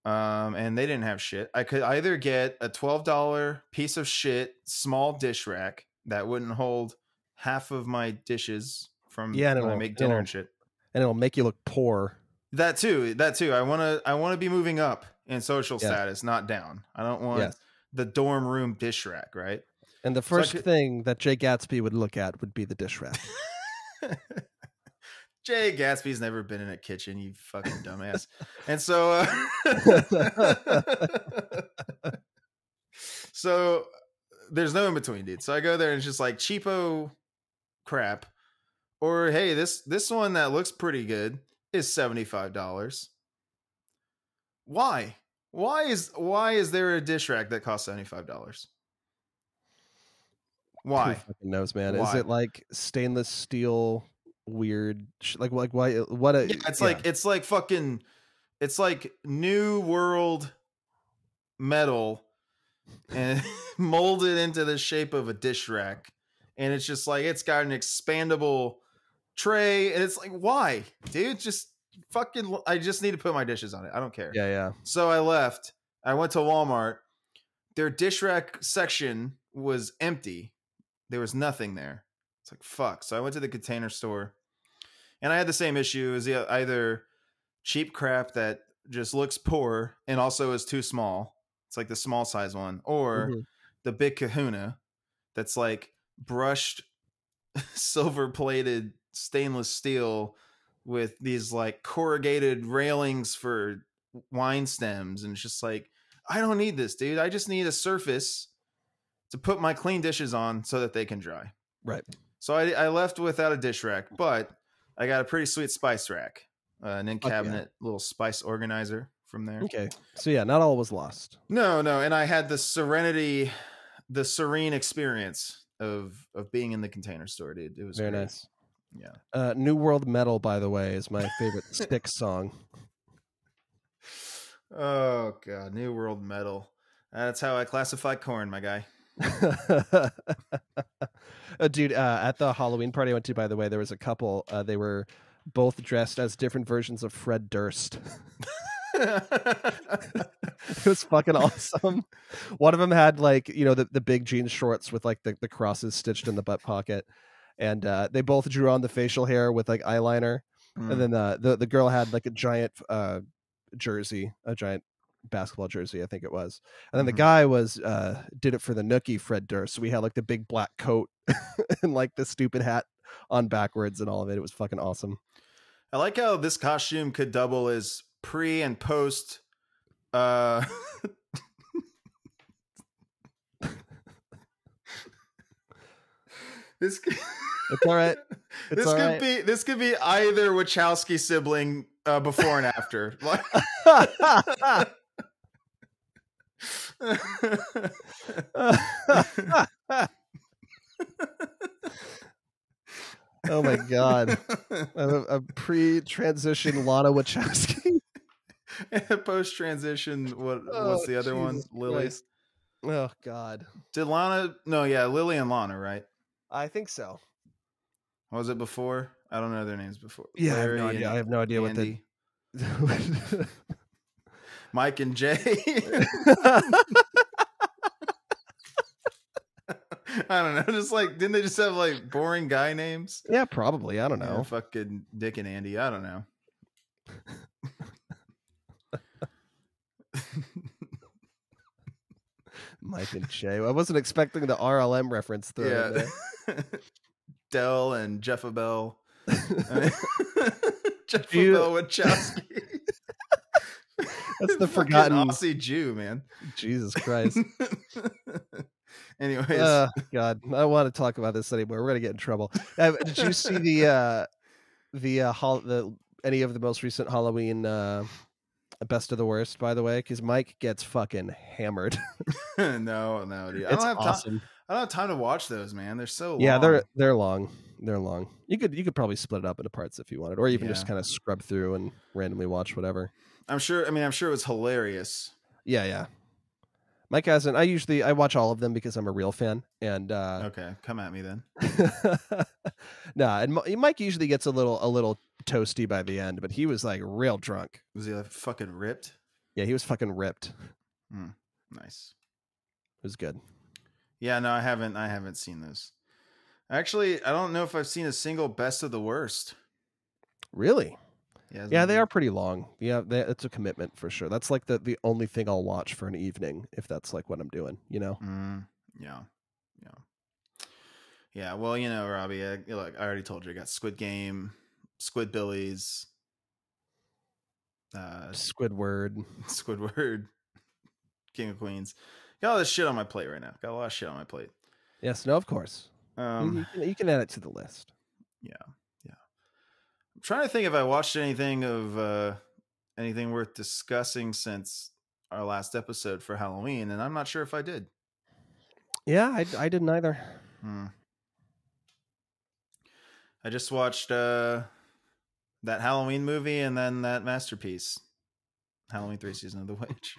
Um, and they didn't have shit. I could either get a twelve dollar piece of shit, small dish rack that wouldn't hold half of my dishes from yeah, when I make dinner and shit. And it'll make you look poor. That too, that too. I want to, I want to be moving up in social yeah. status, not down. I don't want yes. the dorm room dish rack. Right. And the first so could, thing that Jay Gatsby would look at would be the dish rack. Jay Gatsby's never been in a kitchen, you fucking dumbass. And so, uh, so there's no in between, dude. So I go there and it's just like cheapo crap, or hey, this this one that looks pretty good is seventy-five dollars. Why? Why is why is there a dish rack that costs seventy-five dollars? Why? Who fucking knows, man? Why? Is it like stainless steel weird? Sh- like, like why? What? A, yeah, it's yeah. like it's like fucking, it's like New World metal, and molded into the shape of a dish rack, and it's just like it's got an expandable tray, and it's like why, dude? Just fucking, I just need to put my dishes on it. I don't care. Yeah, yeah. So I left. I went to Walmart. Their dish rack section was empty. There was nothing there. It's like, fuck. So I went to the Container Store and I had the same issue as either cheap crap that just looks poor and also is too small. It's like the small size one or mm-hmm. the big kahuna that's like brushed silver plated stainless steel with these like corrugated railings for wine stems. And it's just like, I don't need this, dude. I just need a surface to put my clean dishes on so that they can dry. Right. So I, I left without a dish rack, but I got a pretty sweet spice rack, uh, an in-cabinet okay. little spice organizer from there. Okay. So yeah, not all was lost. No, no. And I had the serenity, the serene experience of, of being in the Container Store, dude. It was very great. Nice. Yeah. Uh, New World Metal, by the way, is my favorite Styx song. Oh God. New World Metal. That's how I classify corn, my guy. Dude, uh, at the Halloween party I went to, by the way, there was a couple. Uh, they were both dressed as different versions of Fred Durst. It was fucking awesome. One of them had, like, you know, the, the big jean shorts with like the, the crosses stitched in the butt pocket. And uh, they both drew on the facial hair with like eyeliner. Mm. And then uh, the, the girl had like a giant uh, jersey, a giant basketball jersey, I think it was. And then mm-hmm. the guy was uh, did it for the nookie Fred Durst. So we had like the big black coat and like the stupid hat on backwards and all of it. It was fucking awesome. I like how this costume could double as pre and post. Uh... This could... It's all right. It's this all could right. be this could be either Wachowski sibling uh, before and after. Oh my god! A, a pre-transition Lana Wachowski and a post-transition. What? Oh, what's the other Jesus one? Lily's. Oh god! Did Lana? No, yeah, Lily and Lana, right? I think so. What was it before? I don't know their names before. Yeah, Larry, I have no idea. I have no idea Andy. What the Mike and Jay. I don't know. Just like, didn't they just have like boring guy names? Yeah, probably. I don't know. Yeah, fucking Dick and Andy. I don't know. Mike and Jay. I wasn't expecting the R L M reference through. Yeah. There. Dell and Jeffabel. Jeffabel Wachowski. That's the forgotten Aussie Jew, man. Jesus Christ. Anyways, uh, God, I don't want to talk about this anymore. We're gonna get in trouble. Uh, did you see the uh, the uh, hol- the any of the most recent Halloween? Uh, Best of the worst, by the way, because Mike gets fucking hammered. no, no, dude. I don't have awesome. time. I don't have time to watch those, man. They're so long. Yeah, they're they're long. They're long. You could you could probably split it up into parts if you wanted, or even yeah. just kind of scrub through and randomly watch whatever. I'm sure. I mean, I'm sure it was hilarious. Yeah, yeah. Mike hasn't. I usually I watch all of them because I'm a real fan. And uh, okay, come at me then. Nah, and Mike usually gets a little a little. toasty by the end, but he was like real drunk. Was he like fucking ripped? Yeah, he was fucking ripped. Mm, nice. It was good. Yeah, no, I haven't. I haven't seen this. Actually, I don't know if I've seen a single best of the worst. Really? Yeah. Yeah, they are pretty long. Yeah, they, it's a commitment for sure. That's like the the only thing I'll watch for an evening if that's like what I'm doing. You know? Mm, yeah. Yeah. Yeah. Well, you know, Robbie, I, like I already told you, I got Squid Game. Squidbillies, uh, Squidward, Squidward, King of Queens. Got all this shit on my plate right now. Got a lot of shit on my plate. Yes, no, of course. Um, you, you, can, you can add it to the list. Yeah, yeah. I'm trying to think if I watched anything of uh, anything worth discussing since our last episode for Halloween, and I'm not sure if I did. Yeah, I, I didn't either. Hmm. I just watched. Uh, That Halloween movie and then that masterpiece, Halloween three Season of the Witch.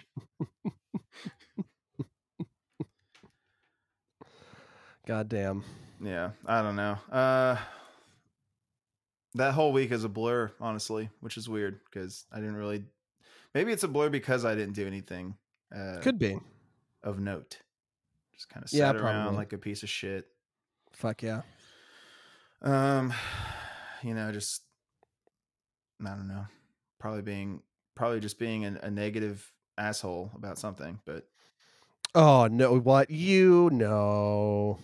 Goddamn. Yeah, I don't know. Uh, that whole week is a blur, honestly, which is weird because I didn't really. Maybe it's a blur because I didn't do anything. Uh, Could be. Of note. Just kind of sat yeah, around probably. Like a piece of shit. Fuck yeah. Um, you know, just. I don't know, probably being probably just being a, a negative asshole about something, but. Oh, no. What? You know,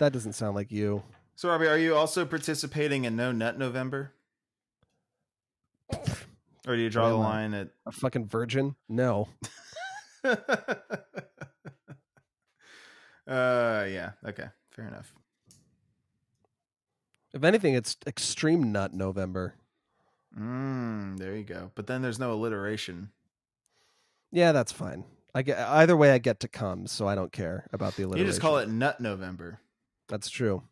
that doesn't sound like you. So, Robbie, are you also participating in No Nut November? Or do you draw the line at a fucking virgin? No. Uh, yeah. Okay. Fair enough. If anything, it's Extreme Nut November. Mm, there you go. But then there's no alliteration. Yeah, that's fine. I get either way. I get to come, so I don't care about the alliteration. You just call it Nut November. That's true.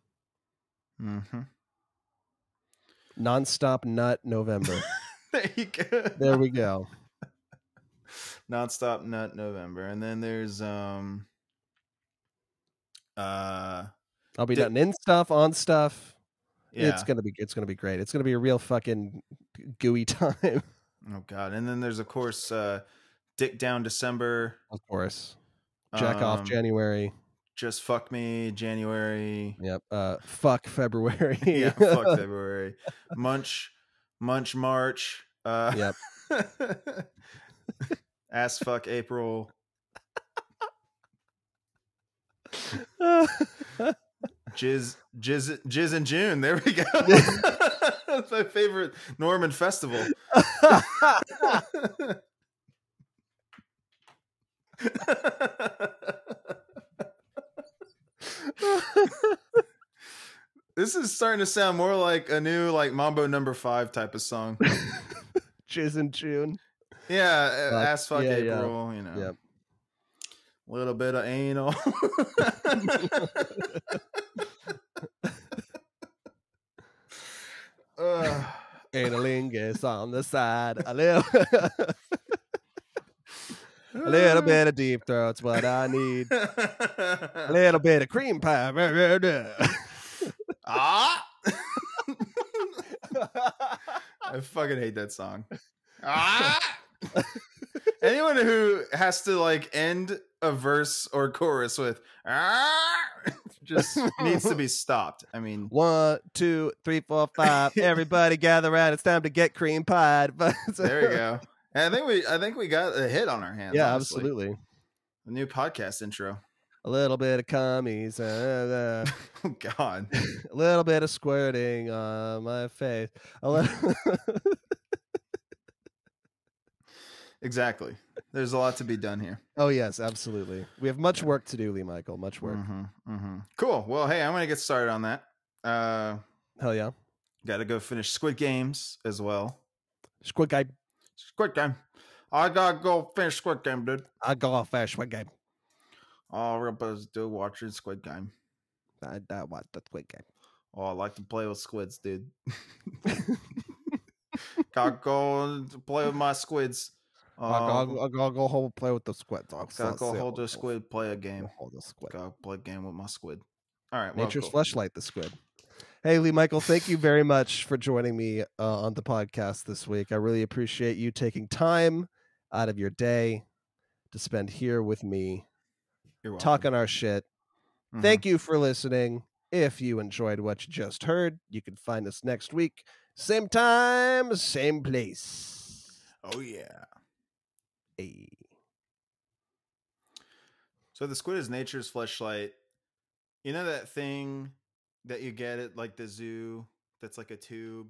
Mm-hmm. Nonstop Nut November. There you go. There we go. Nonstop Nut November, and then there's um. Uh, I'll be di- done in stuff on stuff. Yeah. It's gonna be it's gonna be great. It's gonna be a real fucking gooey time. Oh god! And then there's of course. Uh, Dick down December, of course. Jack um, off January. Just fuck me January. Yep. Uh, fuck February. Yeah. Fuck February. Munch, munch March. Uh, yep. Ass fuck April. jizz, jizz, jizz in June. There we go. That's my favorite Norman festival. This is starting to sound more like a new like Mambo number five type of song. Jizz in June. Yeah, fuck. Ass fuck yeah, April, yeah. You know. Yep. Little bit of anal. uh. Analingus on the side. I live. A little bit of deep throat's what I need. A little bit of cream pie. Ah! I fucking hate that song. Ah! Anyone who has to like end a verse or chorus with ah just needs to be stopped. I mean, one, two, three, four, five. Everybody gather around. It's time to get cream pied. There we go. And I think we I think we got a hit on our hands. Yeah, honestly. Absolutely. A new podcast intro. A little bit of cummies. Uh, uh, oh, God. A little bit of squirting on my face. A little... Exactly. There's a lot to be done here. Oh, yes, absolutely. We have much work to do, Lee Michael. Much work. Mm-hmm, mm-hmm. Cool. Well, hey, I'm going to get started on that. Uh, Hell yeah. Got to go finish Squid Games as well. Squid Game. Squid Game. I gotta go finish Squid Game, dude. I gotta finish Squid Game. Oh, we're supposed to do watching Squid Game. I, I watch the Squid Game. Oh, I like to play with squids, dude. Gotta go and play with my squids. Um, I, gotta, I gotta go home and play with the squid. Dogs. Gotta go hold the squid, play a game. Hold the squid. Gotta play a game with my squid. All right. Well, Nature's cool. Fleshlight, the squid. Hey, Lee Michael, thank you very much for joining me uh, on the podcast this week. I really appreciate you taking time out of your day to spend here with me. You're welcome. Talking our shit. Mm-hmm. Thank you for listening. If you enjoyed what you just heard, you can find us next week. Same time, same place. Oh, yeah. Hey. So the squid is nature's fleshlight. You know that thing... that you get at like the zoo that's like a tube.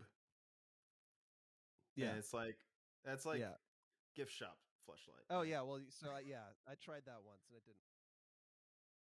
Yeah, and it's like that's like yeah. Gift shop fleshlight. Oh yeah, well so I, yeah, I tried that once and it didn't